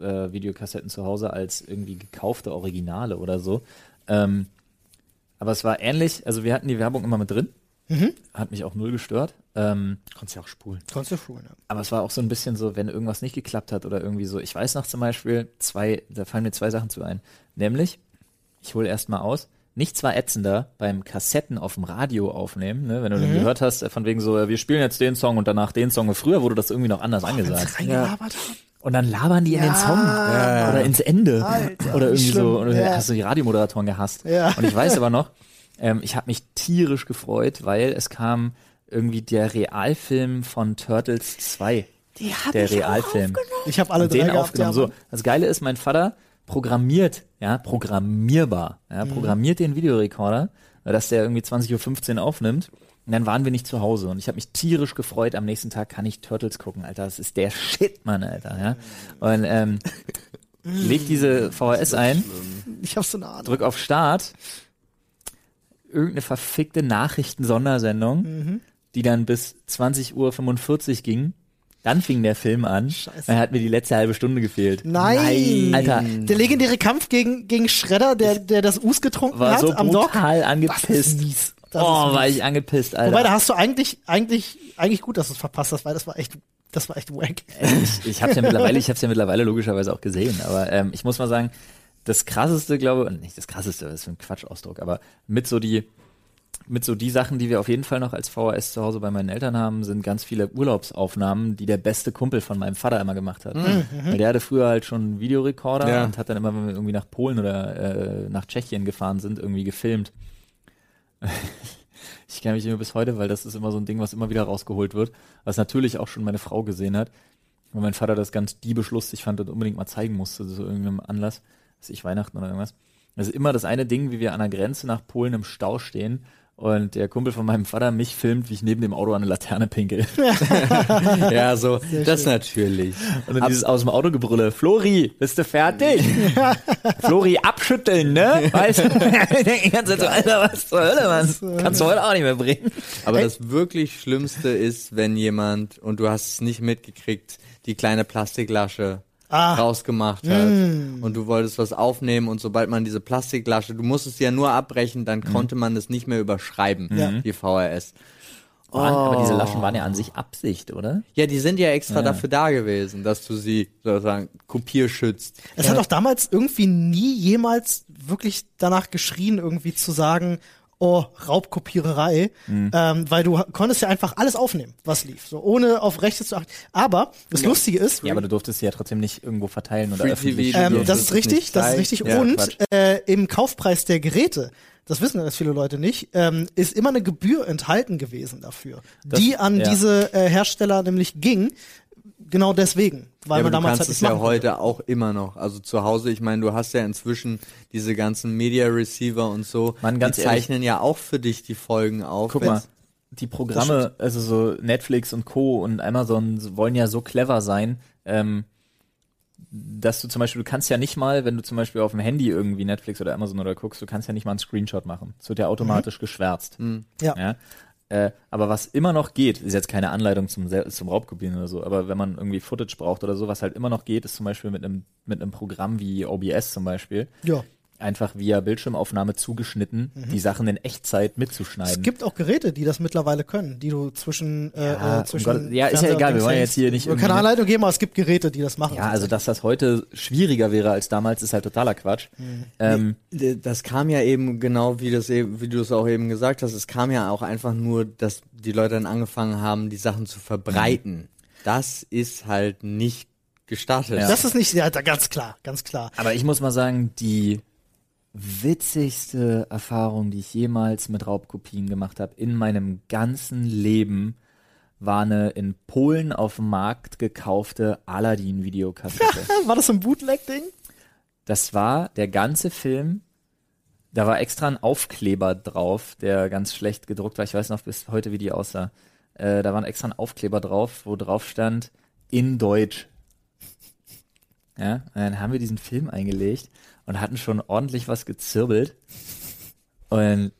äh, Videokassetten zu Hause als irgendwie gekaufte Originale oder so. Ähm, aber es war ähnlich. Also wir hatten die Werbung immer mit drin. Mhm. Hat mich auch null gestört. Ähm, Konntest ja auch spulen. Konntest du spulen, ja. Aber es war auch so ein bisschen so, wenn irgendwas nicht geklappt hat oder irgendwie so. Ich weiß noch zum Beispiel, zwei, da fallen mir zwei Sachen zu ein. Nämlich, ich hole erst mal aus, nichts war ätzender beim Kassetten auf dem Radio aufnehmen, ne? Wenn du mhm. den gehört hast, von wegen so, wir spielen jetzt den Song und danach den Song. Und früher wurde das irgendwie noch anders Boah, angesagt. Ja. Und dann labern die ja. in den Song ja. oder ins Ende. Alter, oder irgendwie schlimm. So. Und ja. hast du die Radiomoderatoren gehasst. Ja. Und ich weiß aber noch, Ähm, ich habe mich tierisch gefreut, weil es kam irgendwie der Realfilm von Turtles zwei. Die hab der ich Realfilm. Aufgenommen. Ich habe alle und drei den gehabt, aufgenommen. So, das Geile ist, mein Vater programmiert, ja, programmierbar, ja, mhm. programmiert den Videorekorder, dass der irgendwie zwanzig Uhr fünfzehn aufnimmt. Und dann waren wir nicht zu Hause und ich habe mich tierisch gefreut. Am nächsten Tag kann ich Turtles gucken, Alter. Das ist der Shit, Mann, Alter. Ja? Und ähm, leg diese V H S ein. Ich hab so eine Ahnung. Drück auf Start. Irgendeine verfickte Nachrichten-Sondersendung, mhm. die dann bis zwanzig Uhr fünfundvierzig ging. Dann fing der Film an. Scheiße. Dann hat mir die letzte halbe Stunde gefehlt. Nein! Nein. Alter. Der legendäre Kampf gegen, gegen Schredder, der, der das Us getrunken war hat so am Dock. War so brutal angepisst. Das oh, war ich angepisst, Alter. Wobei, da hast du eigentlich, eigentlich, eigentlich gut, dass du es verpasst hast, weil das war echt, das war echt wack. Ich, ich hab's ja mittlerweile, ich hab's ja mittlerweile logischerweise auch gesehen, aber, ähm, ich muss mal sagen, das krasseste, glaube ich, nicht das krasseste, das ist ein Quatschausdruck, aber mit so die, mit so die Sachen, die wir auf jeden Fall noch als V H S zu Hause bei meinen Eltern haben, sind ganz viele Urlaubsaufnahmen, die der beste Kumpel von meinem Vater immer gemacht hat. Mhm. Weil der hatte früher halt schon einen Videorekorder ja. und hat dann immer, wenn wir irgendwie nach Polen oder, äh, nach Tschechien gefahren sind, irgendwie gefilmt. Ich kenne mich immer bis heute, weil das ist immer so ein Ding, was immer wieder rausgeholt wird, was natürlich auch schon meine Frau gesehen hat, weil mein Vater das ganz diebisch lustig fand und unbedingt mal zeigen musste, so irgendeinem Anlass, weiß ich, Weihnachten oder irgendwas. Das ist immer das eine Ding, wie wir an der Grenze nach Polen im Stau stehen und der Kumpel von meinem Vater mich filmt, wie ich neben dem Auto an eine Laterne pinkel. Ja, so, sehr das schön. Natürlich. Und dann ab- dieses aus dem Auto Gebrülle, Flori, bist du fertig? Flori, abschütteln, ne? Weißt du, die ganze Zeit so, Alter, was zur Hölle, Mann? Kannst du heute auch nicht mehr bringen. Aber das wirklich Schlimmste ist, wenn jemand, und du hast es nicht mitgekriegt, die kleine Plastiklasche Ah. rausgemacht hat mm. und du wolltest was aufnehmen und sobald man diese Plastiklasche, du musstest ja nur abbrechen, dann mm. konnte man das nicht mehr überschreiben, ja. die V H S. Oh. Aber diese Laschen waren ja an sich Absicht, oder? Ja, die sind ja extra ja. dafür da gewesen, dass du sie sozusagen kopierschützt. Es ja. hat auch damals irgendwie nie jemals wirklich danach geschrien, irgendwie zu sagen, oh, Raubkopiererei, mhm. ähm, weil du konntest ja einfach alles aufnehmen, was lief, so ohne auf Rechte zu achten. Aber das ja. Lustige ist... Ja, aber du durftest sie ja trotzdem nicht irgendwo verteilen oder öffentlich. Ähm, das ist richtig, das ist richtig. Ja, und äh, im Kaufpreis der Geräte, das wissen das viele Leute nicht, ähm, ist immer eine Gebühr enthalten gewesen dafür, das, die an ja. diese äh, Hersteller nämlich ging. Genau deswegen, weil ja, man damals halt nicht machen konnte. Du kannst es ja heute auch immer noch, also zu Hause, ich meine, du hast ja inzwischen diese ganzen Media Receiver und so, man, ganz die zeichnen ehrlich, ja auch für dich die Folgen auf. Guck mal, die Programme, also so Netflix und Co. und Amazon wollen ja so clever sein, ähm, dass du zum Beispiel, du kannst ja nicht mal, wenn du zum Beispiel auf dem Handy irgendwie Netflix oder Amazon oder guckst, du kannst ja nicht mal einen Screenshot machen. Es wird ja automatisch mhm. geschwärzt. Mhm. Ja. ja? Äh, aber was immer noch geht, ist jetzt keine Anleitung zum, zum Raubkopieren oder so, aber wenn man irgendwie Footage braucht oder so, was halt immer noch geht, ist zum Beispiel mit einem mit einem Programm wie O B S zum Beispiel, ja. einfach via Bildschirmaufnahme zugeschnitten, mhm. die Sachen in Echtzeit mitzuschneiden. Es gibt auch Geräte, die das mittlerweile können, die du zwischen äh, ja, äh, zwischen um Gott, ja, ist ja egal, wir wollen jetzt hier nicht keine Anleitung geben, aber es gibt Geräte, die das machen. Ja, also dass das heute schwieriger wäre als damals, ist halt totaler Quatsch. Mhm. Ähm, das kam ja eben genau, wie das eben, wie du es auch eben gesagt hast, es kam ja auch einfach nur, dass die Leute dann angefangen haben, die Sachen zu verbreiten. Mhm. Das ist halt nicht gestartet. Ja. Das ist nicht, ja, ganz klar, ganz klar. Aber ich muss mal sagen, die witzigste Erfahrung, die ich jemals mit Raubkopien gemacht habe, in meinem ganzen Leben, war eine in Polen auf dem Markt gekaufte Aladdin-Videokassette. War das so ein Bootleg-Ding? Das war der ganze Film. Da war extra ein Aufkleber drauf, der ganz schlecht gedruckt war. Ich weiß noch bis heute, wie die aussah. Äh, da war extra ein Aufkleber drauf, wo drauf stand, in Deutsch. Ja, und dann haben wir diesen Film eingelegt und hatten schon ordentlich was gezirbelt. Und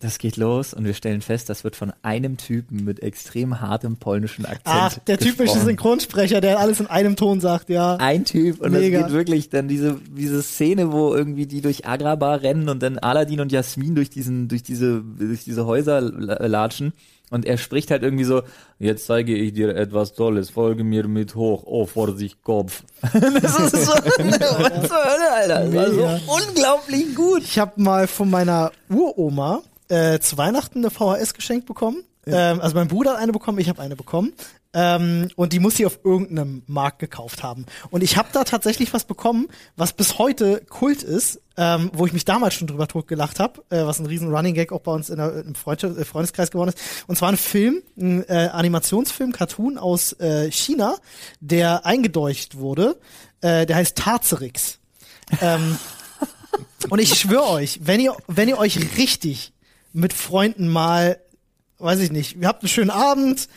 das geht los und wir stellen fest, das wird von einem Typen mit extrem hartem polnischen Akzent Ach, der gesprochen. Typische Synchronsprecher, der alles in einem Ton sagt, ja. Ein Typ und Mega. Das geht wirklich dann diese diese Szene, wo irgendwie die durch Agrabah rennen und dann Aladdin und Jasmin durch diesen durch diese durch diese Häuser latschen. Und er spricht halt irgendwie so, jetzt zeige ich dir etwas Tolles, folge mir mit hoch, oh, Vorsicht, Kopf. Das ist so, ne, was zur Hölle, Alter. Das war so unglaublich gut. Ich habe mal von meiner Uroma äh, zu Weihnachten eine V H S geschenkt bekommen. Ja. Ähm, also mein Bruder hat eine bekommen, ich habe eine bekommen. Ähm, und die muss sie auf irgendeinem Markt gekauft haben. Und ich habe da tatsächlich was bekommen, was bis heute Kult ist. Ähm, wo ich mich damals schon drüber totgelacht habe, äh, was ein riesen Running Gag auch bei uns in der, im Freund, äh, Freundeskreis geworden ist. Und zwar ein Film, ein äh, Animationsfilm, Cartoon aus äh, China, der eingedeutscht wurde. Äh, der heißt Tarzerix. Ähm, und ich schwöre euch, wenn ihr wenn ihr euch richtig mit Freunden mal, weiß ich nicht, ihr habt einen schönen Abend,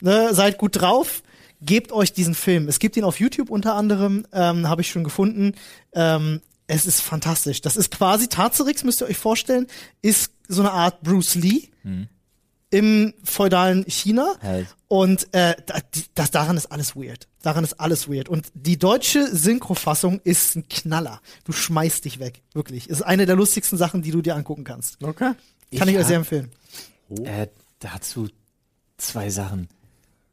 ne, seid gut drauf, gebt euch diesen Film. Es gibt ihn auf YouTube unter anderem, ähm, habe ich schon gefunden. Ähm, Es ist fantastisch. Das ist quasi, Tarzerix, müsst ihr euch vorstellen, ist so eine Art Bruce Lee hm. im feudalen China. Halt. Und äh, das, daran ist alles weird. Daran ist alles weird. Und die deutsche Synchrofassung ist ein Knaller. Du schmeißt dich weg, wirklich. Ist eine der lustigsten Sachen, die du dir angucken kannst. Okay. Kann ich, ich euch sehr empfehlen. Oh. Äh, dazu zwei Sachen.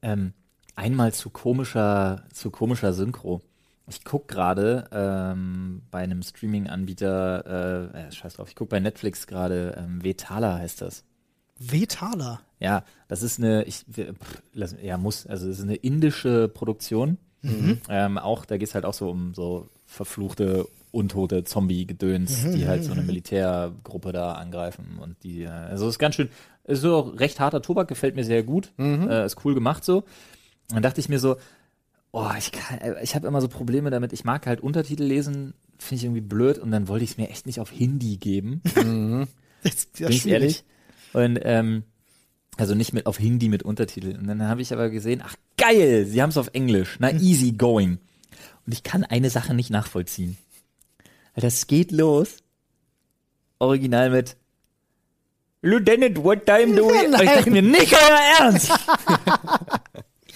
Ähm, einmal zu komischer, zu komischer Synchro. Ich gucke gerade ähm, bei einem Streaming-Anbieter, äh, äh, scheiß drauf, ich gucke bei Netflix gerade, ähm, Vetala heißt das. Vetala? Ja, das ist eine, ich, pff, lass, ja muss, also das ist eine indische Produktion. Mhm. Ähm, auch, da geht es halt auch so um so verfluchte, untote Zombie-Gedöns, mhm, die halt so eine Militärgruppe da angreifen und die, äh, also ist ganz schön, ist so recht harter Tobak, gefällt mir sehr gut, mhm. äh, ist cool gemacht so. Dann dachte ich mir so, oh, ich kann, ich habe immer so Probleme damit. Ich mag halt Untertitel lesen, finde ich irgendwie blöd. Und dann wollte ich es mir echt nicht auf Hindi geben. Mhm. Das ist ja bin ich ehrlich. Und ähm, also nicht mit auf Hindi mit Untertitel. Und dann habe ich aber gesehen, ach geil, sie haben es auf Englisch. Na, easy going. Und ich kann eine Sache nicht nachvollziehen. Weil das geht los. Original mit Lieutenant, what time do we... Und ich dachte mir, nicht euer Ernst!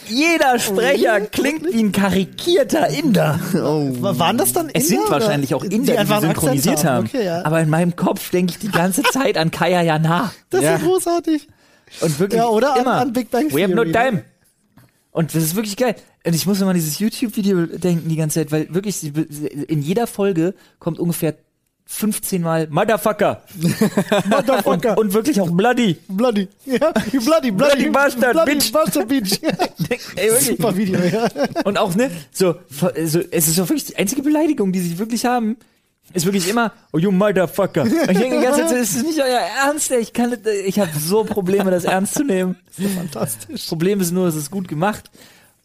Jeder Sprecher oh, klingt wie ein karikierter Inder. Oh. Waren das dann Inder? Es sind oder? Wahrscheinlich auch Inder, die, die einfach synchronisiert haben. haben. Okay, ja. Aber in meinem Kopf denke ich die ganze Zeit an Kaya Jana. Das ja. ist großartig. Und wirklich ja, oder immer. An, an Big Bang Theory. We have no time. Und das ist wirklich geil. Und ich muss immer an dieses YouTube-Video denken die ganze Zeit, weil wirklich in jeder Folge kommt ungefähr fünfzehn Mal Motherfucker. Motherfucker. Und, und wirklich auch Bloody. Bloody. Ja, you bloody, bloody, bloody Bastard, bloody Bitch. Bastard, Bitch. Ey, wirklich. Super Video, ja. Und auch, ne, so, so, es ist doch wirklich die einzige Beleidigung, die sie wirklich haben, ist wirklich immer, oh, you Motherfucker. Und ich denke die ganze Zeit, das ist nicht euer Ernst, ey. Ich kann, ich habe so Probleme, das ernst zu nehmen. Das ist fantastisch. Das Problem ist nur, es ist gut gemacht.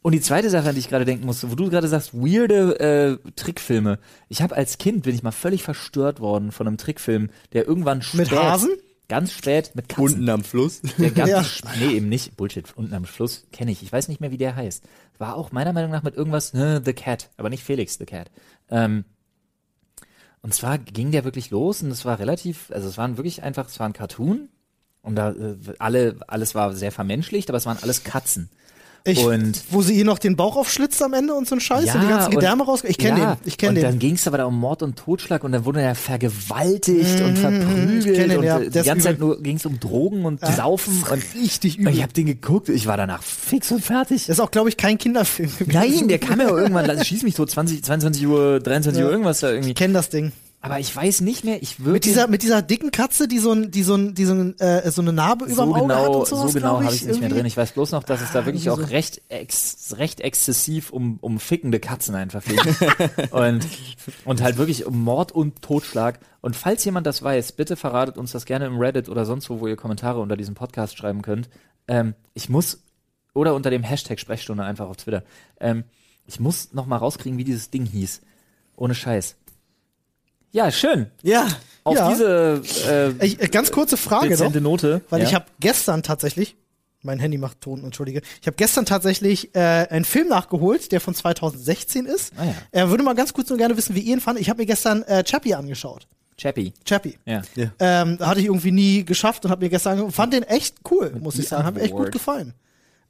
Und die zweite Sache, an die ich gerade denken musste, wo du gerade sagst, weirde äh, Trickfilme. Ich habe als Kind, bin ich mal völlig verstört worden von einem Trickfilm, der irgendwann spät... Mit Hasen? Ganz spät, mit Katzen. Unten am Fluss? Der ganz ja. Nee, eben nicht. Bullshit. Unten am Fluss kenne ich. Ich weiß nicht mehr, wie der heißt. War auch meiner Meinung nach mit irgendwas, ne, The Cat, aber nicht Felix the Cat. Ähm, und zwar ging der wirklich los und es war relativ, also es waren wirklich einfach, es war ein Cartoon und da äh, alle, alles war sehr vermenschlicht, aber es waren alles Katzen. Ich, und wo sie ihr noch den Bauch aufschlitzt am Ende und so ein Scheiß ja, und die ganzen Gedärme raus. Ich kenne ja, den, ich kenne den. Und dann ging es aber da um Mord und Totschlag und dann wurde er vergewaltigt mmh, und verprügelt ich den, und ja. die das ganze Zeit nur ging es um Drogen und ja, Saufen. Und richtig übel. Und ich habe den geguckt, ich war danach fix und fertig. Das ist auch, glaube ich, kein Kinderfilm. Nein, der kam ja irgendwann, schieß mich so zwanzig, zweiundzwanzig Uhr, dreiundzwanzig ja. Uhr irgendwas da irgendwie. Ich kenne das Ding. Aber ich weiß nicht mehr, ich würde... Mit dieser, mit dieser dicken Katze, die so, ein, die so, ein, die so, ein, äh, so eine Narbe so über dem Auge genau, hat und sowas, so genau habe ich es nicht mehr drin. Ich weiß bloß noch, dass es da ah, wirklich auch so recht ex, recht exzessiv um, um fickende Katzen einfach ging. und, und halt wirklich um Mord und Totschlag. Und falls jemand das weiß, bitte verratet uns das gerne im Reddit oder sonst wo, wo ihr Kommentare unter diesem Podcast schreiben könnt. Ähm, ich muss, oder unter dem Hashtag Sprechstunde einfach auf Twitter. Ähm, ich muss noch mal rauskriegen, wie dieses Ding hieß. Ohne Scheiß. Ja, schön. Ja. Auf ja. diese äh, ich, ganz kurze Frage noch, Note. Weil ja. ich habe gestern tatsächlich, mein Handy macht Ton, entschuldige, ich habe gestern tatsächlich äh, einen Film nachgeholt, der von zwanzig sechzehn ist. Ah, ja. äh, würde mal ganz kurz nur gerne wissen, wie ihr ihn fandet. Ich habe mir gestern äh, Chappie angeschaut. Chappie. Chappie. Ja. ja. Ähm, hatte ich irgendwie nie geschafft und habe mir gestern angeschaut. Fand den echt cool, muss ich sagen. Hat mir echt gut gefallen.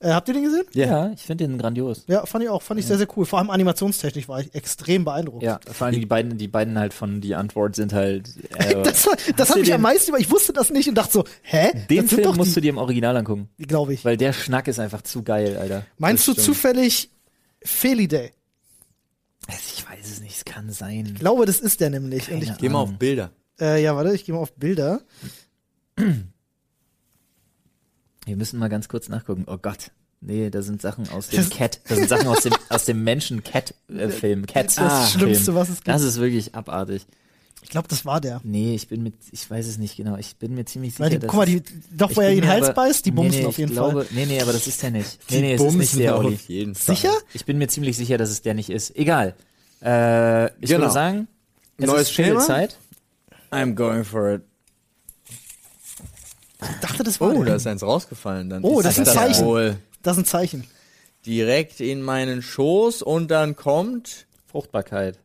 Äh, habt ihr den gesehen? Ja, ja, ich finde den grandios. Ja, fand ich auch. Fand ich ja. sehr, sehr cool. Vor allem animationstechnisch war ich extrem beeindruckt. Ja, vor allem die beiden, die beiden halt von Die Antwoord sind halt... Äh, das das hat mich am meisten über... Ich wusste das nicht und dachte so, hä? Den das Film doch musst die, du dir im Original angucken. Glaube ich. Weil der Schnack ist einfach zu geil, Alter. Meinst das du stimmt. zufällig Felidae? Ich weiß es nicht, es kann sein. Ich glaube, das ist der nämlich. Keine und ich gehe mal auf Bilder. Äh, ja, warte, ich gehe mal auf Bilder. Wir müssen mal ganz kurz nachgucken. Oh Gott. Nee, da sind Sachen aus dem Cat. Da sind Sachen aus dem, aus dem Menschen-Cat-Film. Äh, Cats. Das ist das ah, Schlimmste, Film. Was es gibt. Das ist wirklich abartig. Ich glaube, das war der. Nee, ich bin mit, ich weiß es nicht genau, ich bin mir ziemlich sicher, die, dass... Guck mal, die, doch, wo er den Hals aber, beißt, die bumsen nee, nee, auf jeden glaube, Fall. Nee, nee, aber das ist der nicht. Nee, nee, es ist nicht der, Olli. Sicher? Ich bin mir ziemlich sicher, dass es der nicht ist. Egal. Äh, ich genau. würde sagen, es Neues ist Schädelzeit. I'm going for it. Ich dachte, das war Oh, der. Da ist eins rausgefallen. Dann oh, das ist ein Zeichen. Wohl. Das ist ein Zeichen. Direkt in meinen Schoß und dann kommt... Fruchtbarkeit.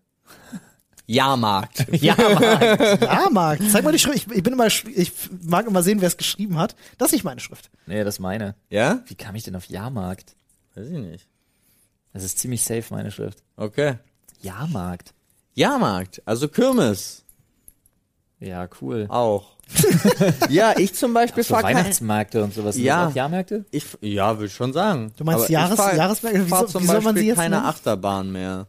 Jahrmarkt. Jahrmarkt. Jahrmarkt. Zeig mal die Schrift. Ich, ich bin immer, ich mag immer sehen, wer es geschrieben hat. Das ist nicht meine Schrift. Nee, das ist meine. Ja? Wie kam ich denn auf Jahrmarkt? Weiß ich nicht. Das ist ziemlich safe, meine Schrift. Okay. Jahrmarkt. Jahrmarkt. Also Kirmes. Ja, cool. Auch. Ja, ich zum Beispiel ja, so fahre Weihnachtsmärkte und sowas. Ja. Auch Jahrmärkte? Ich, ja, würde ich schon sagen. Du meinst Jahres, fahr, Jahresmärkte? Ich fahre zum wie Beispiel soll man sie jetzt keine nennen? Achterbahn mehr.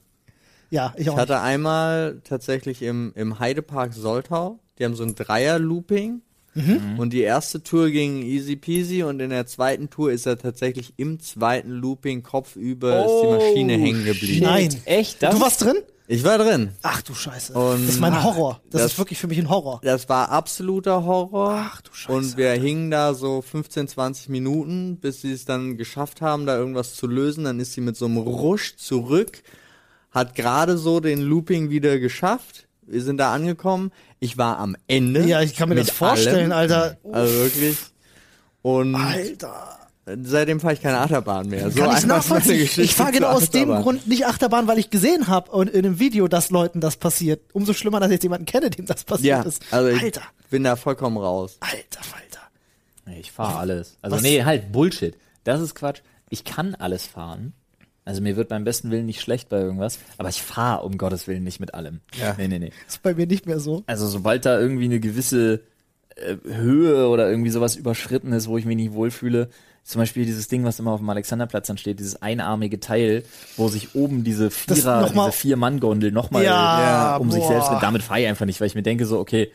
Ja, ich auch. Ich hatte nicht. einmal tatsächlich im, im Heide-Park Soltau, die haben so ein Dreier-Looping mhm. und die erste Tour ging easy peasy und in der zweiten Tour ist er tatsächlich im zweiten Looping kopfüber oh, ist die Maschine hängen geblieben. Nein, echt? Das? Du warst drin? Ich war drin. Ach du Scheiße. Und das ist mein Horror. Das, das ist wirklich für mich ein Horror. Das war absoluter Horror. Ach du Scheiße. Und wir Alter. hingen da so fünfzehn, zwanzig Minuten, bis sie es dann geschafft haben, da irgendwas zu lösen. Dann ist sie mit so einem Rusch zurück, hat gerade so den Looping wieder geschafft. Wir sind da angekommen. Ich war am Ende. Ja, ich kann mir das vorstellen, allem. Alter. Uff. Also wirklich. Und Alter. Seitdem fahre ich keine Achterbahn mehr. So Kann ich nachvollziehen. Ich fahre genau aus dem Grund nicht Achterbahn, weil ich gesehen habe in einem Video, dass Leuten das passiert. Umso schlimmer, dass ich jetzt jemanden kenne, dem das passiert ja, ist. Also ich Alter. bin da vollkommen raus. Alter, Falter. Ich fahre alles. Also Was? nee, halt, Bullshit. Das ist Quatsch. Ich kann alles fahren. Also mir wird beim besten Willen nicht schlecht bei irgendwas. Aber ich fahre um Gottes Willen nicht mit allem. Ja. Nee, nee, nee. Das ist bei mir nicht mehr so. Also sobald da irgendwie eine gewisse äh, Höhe oder irgendwie sowas überschritten ist, wo ich mich nicht wohlfühle, zum Beispiel dieses Ding, was immer auf dem Alexanderplatz dann steht, dieses einarmige Teil, wo sich oben diese Vierer, diese Vier-Mann-Gondel nochmal ja, ja, um boah. sich selbst, damit fahre ich einfach nicht, weil ich mir denke so, okay,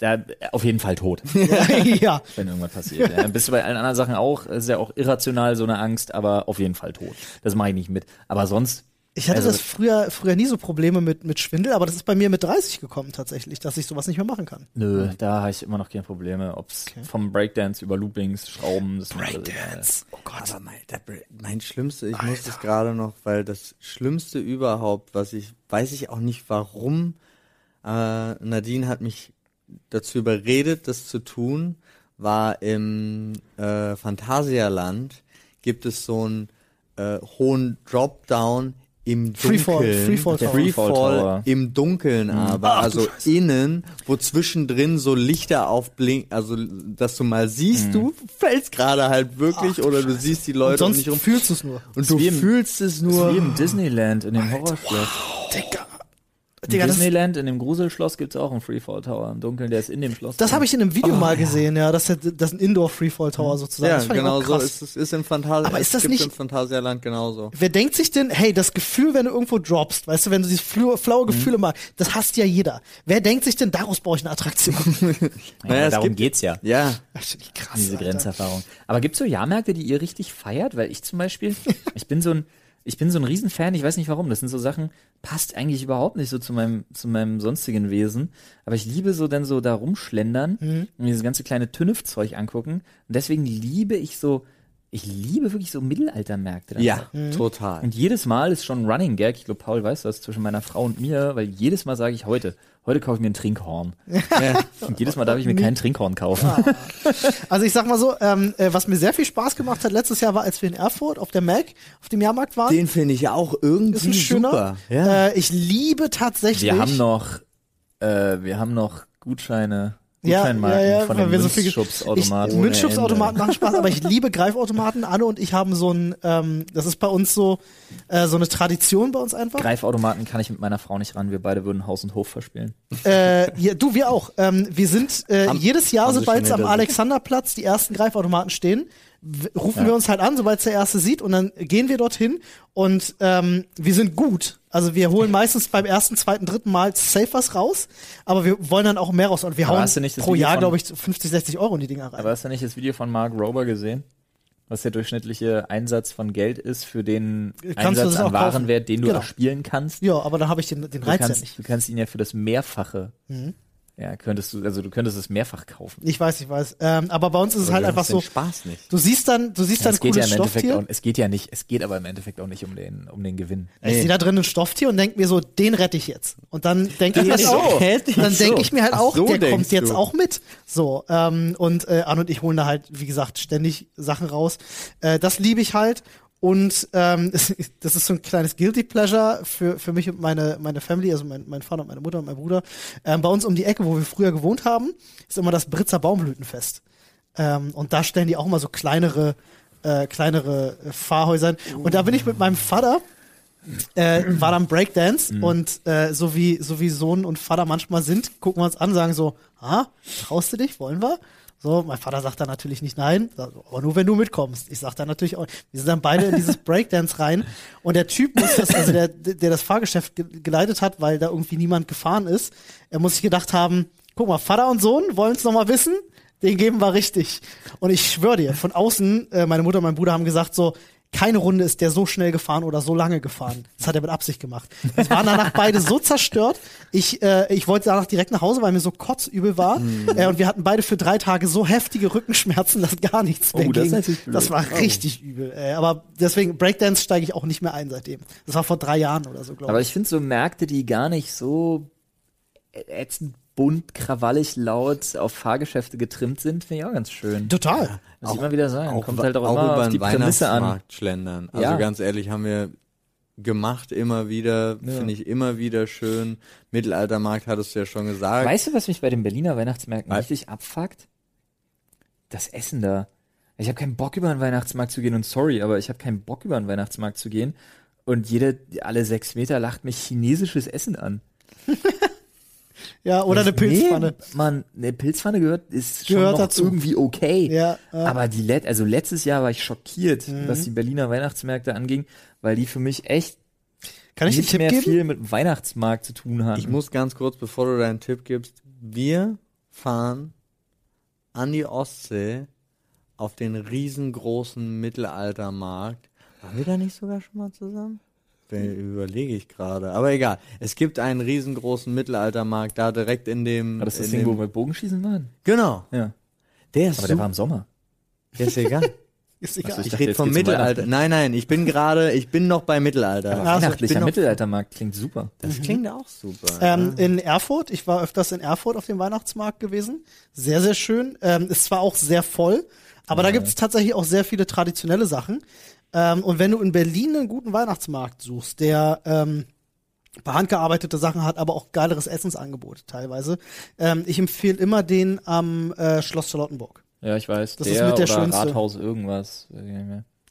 da, auf jeden Fall tot. ja. Wenn irgendwas passiert. Ja, dann bist du bei allen anderen Sachen auch, ist ja auch irrational so eine Angst, aber auf jeden Fall tot. Das mache ich nicht mit. Aber sonst... Ich hatte also, das früher früher nie so Probleme mit, mit Schwindel, aber das ist bei mir mit dreißig gekommen tatsächlich, dass ich sowas nicht mehr machen kann. Nö, da habe ich immer noch keine Probleme, ob's okay. vom Breakdance über Loopings, Schrauben... Das Breakdance! Oh Gott, aber mein, der, mein Schlimmste, ich Alter. muss das gerade noch, weil das Schlimmste überhaupt, was ich, weiß ich auch nicht warum, äh, Nadine hat mich dazu überredet, das zu tun, war im äh, Phantasialand, gibt es so einen äh, hohen Dropdown im Freefall, Dunkeln, Freefall, Freefall, Freefall im Dunkeln aber, Ach, also innen, wo zwischendrin so Lichter aufblinken, also dass du mal siehst, mhm. du fällst gerade halt wirklich Ach, du oder du Scheiße. siehst die Leute und, sonst und nicht rum. Fühlst es nur. Und du fühlst es nur. Wie im Disneyland in dem Horrorschloss. Wow. Digga. In Digga, Disneyland, in dem Gruselschloss gibt's auch einen Freefall-Tower im Dunkeln, der ist in dem Schloss. Das habe ich in einem Video oh, mal ja. gesehen, ja, das ist, das ist ein Indoor-Freefall-Tower sozusagen. Ja, das genau so ist es, ist im Phantasialand. Aber ist das nicht... im Phantasialand genauso. Wer denkt sich denn, hey, das Gefühl, wenn du irgendwo droppst, weißt du, wenn du dieses flaue, flaue Gefühle mhm. mal, das hasst ja jeder. Wer denkt sich denn, daraus brauche ich eine Attraktion? naja, ja, darum gibt, geht's ja. Ja. Krass, diese Alter. Grenzerfahrung. Aber gibt's so Jahrmärkte, die ihr richtig feiert? Weil ich zum Beispiel, ich bin so ein... Ich bin so ein Riesenfan, ich weiß nicht warum, das sind so Sachen, passt eigentlich überhaupt nicht so zu meinem zu meinem sonstigen Wesen, aber ich liebe so dann so da rumschlendern mhm. und mir das ganze kleine Tünnef-Zeug angucken und deswegen liebe ich so, ich liebe wirklich so Mittelaltermärkte. Dann ja, so. mhm. total. Und jedes Mal ist schon ein Running Gag, ich glaube Paul weiß das, zwischen meiner Frau und mir, weil jedes Mal sage ich heute, heute kaufe ich mir ein Trinkhorn. ja. Und jedes Mal darf ich mir kein Trinkhorn kaufen. Ah. Also ich sag mal so, ähm, äh, was mir sehr viel Spaß gemacht hat letztes Jahr war, als wir in Erfurt auf der Mac, auf dem Jahrmarkt waren. Den finde ich ja auch irgendwie super. Ja. Äh, ich liebe tatsächlich... Wir haben noch, äh, wir haben noch Gutscheine... Ja, ja, ja, von den Münzschubsautomaten. So Münzschubsautomaten machen Spaß, aber ich liebe Greifautomaten. Anne und ich haben so ein, ähm, das ist bei uns so, äh, so eine Tradition bei uns einfach. Greifautomaten kann ich mit meiner Frau nicht ran. Wir beide würden Haus und Hof verspielen. Äh, ja, du, wir auch. Ähm, wir sind äh, haben, jedes Jahr, sobald am Alexanderplatz die ersten Greifautomaten stehen, rufen ja. wir uns halt an, sobald es der erste sieht und dann gehen wir dorthin und ähm, wir sind gut. Also wir holen meistens beim ersten, zweiten, dritten Mal safe was raus, aber wir wollen dann auch mehr raus und wir aber hauen pro Video Jahr, glaube ich, fünfzig, sechzig Euro in die Dinger rein. Aber hast du nicht das Video von Mark Rober gesehen? was der durchschnittliche Einsatz von Geld ist für den kannst Einsatz an Warenwert, kaufen. Den du genau. erspielen kannst. Ja, aber dann habe ich den, den Reiz kannst, ja nicht. Du kannst ihn ja für das Mehrfache, mhm. ja, könntest du, also du könntest es mehrfach kaufen. Ich weiß, ich weiß. Ähm, aber bei uns ist aber es halt einfach so. Spaß nicht. Du siehst dann, du siehst ja, dann cooles ja Stofftier. Auch, es geht ja nicht, es geht aber im Endeffekt auch nicht um den, um den Gewinn. Ich nee. sehe da drin ein Stofftier und denke mir so, den rette ich jetzt. Und dann denke ich, so. so. denk ich mir halt Ach auch, so der kommt jetzt du. auch mit. So, ähm, und äh, Anne und ich holen da halt, wie gesagt, ständig Sachen raus. Äh, das liebe ich halt. Und ähm, das ist so ein kleines Guilty Pleasure für für mich und meine meine Family, also mein, mein Vater und meine Mutter und mein Bruder. Ähm, bei uns um die Ecke, wo wir früher gewohnt haben, ist immer das Britzer Baumblütenfest. Ähm, und da stellen die auch mal so kleinere äh, kleinere Fahrhäuser. Und da bin ich mit meinem Vater, äh, war dann Breakdance. Mhm. Und äh, so, wie, so wie Sohn und Vater manchmal sind, gucken wir uns an und sagen so, ah, traust du dich, wollen wir? So, mein Vater sagt dann natürlich nicht nein, aber nur wenn du mitkommst. Ich sag dann natürlich auch, wir sind dann beide in dieses Breakdance rein und der Typ muss das, also der, der das Fahrgeschäft ge- geleitet hat, weil da irgendwie niemand gefahren ist, er muss sich gedacht haben, guck mal, Vater und Sohn wollen's nochmal wissen, den geben wir richtig. Und ich schwöre dir, von außen, äh, meine Mutter und mein Bruder haben gesagt so, keine Runde ist der so schnell gefahren oder so lange gefahren. Das hat er mit Absicht gemacht. Wir waren danach beide so zerstört. Ich äh, ich wollte danach direkt nach Hause, weil mir so kotzübel war. Mm. Äh, und wir hatten beide für drei Tage so heftige Rückenschmerzen, dass gar nichts mehr oh, ging. Das, das war richtig oh. übel. Äh, aber deswegen, Breakdance steige ich auch nicht mehr ein seitdem. Das war vor drei Jahren oder so, glaube ich. Aber ich finde so Märkte, die gar nicht so ätzend bunt, krawallig, laut auf Fahrgeschäfte getrimmt sind, finde ich auch ganz schön. Total. Das sieht man wieder sein. Auch, Kommt halt auch, auch immer über auf die Prämisse an. Schlendern. Also ja. ganz ehrlich, haben wir gemacht immer wieder, ja. finde ich immer wieder schön. Mittelaltermarkt hattest du ja schon gesagt. Weißt du, was mich bei den Berliner Weihnachtsmärkten was? richtig abfuckt? Das Essen da. Ich habe keinen Bock, über einen Weihnachtsmarkt zu gehen und sorry, aber ich habe keinen Bock, über einen Weihnachtsmarkt zu gehen und jede, alle sechs Meter lacht mich chinesisches Essen an. Ja, oder eine Pilzpfanne. Nee, Mann, eine Pilzpfanne gehört, ist gehört schon noch dazu. Irgendwie okay. Ja, ja. Aber die Let- also letztes Jahr war ich schockiert, mhm. was die Berliner Weihnachtsmärkte anging, weil die für mich echt Kann ich nicht einen Tipp mehr geben? viel mit dem Weihnachtsmarkt zu tun haben. Ich muss ganz kurz, bevor du deinen Tipp gibst, wir fahren an die Ostsee auf den riesengroßen Mittelaltermarkt. Waren wir da nicht sogar schon mal zusammen? Überlege ich gerade. Aber egal. Es gibt einen riesengroßen Mittelaltermarkt da direkt in dem... War das das Ding, dem, wo wir Bogenschießen waren? Genau. Ja. Der ist Aber super. Der war im Sommer. Der ist egal. ist egal. Also ich ich rede vom Mittelalter. Nein, nein. Ich bin gerade... Ich bin noch bei Mittelalter. Aber also, weihnachtlicher Mittelaltermarkt klingt super. Das mhm. klingt auch super. Ähm, ja. In Erfurt. Ich war öfters in Erfurt auf dem Weihnachtsmarkt gewesen. Sehr, sehr schön. Ähm, ist zwar auch sehr voll, aber ja. da gibt es tatsächlich auch sehr viele traditionelle Sachen. Ähm, und wenn du in Berlin einen guten Weihnachtsmarkt suchst, der ähm, ein paar handgearbeitete Sachen hat, aber auch geileres Essensangebot teilweise, ähm, ich empfehle immer den am äh, Schloss Charlottenburg. Ja, ich weiß. Das der ist mit der oder schönste. Rathaus irgendwas.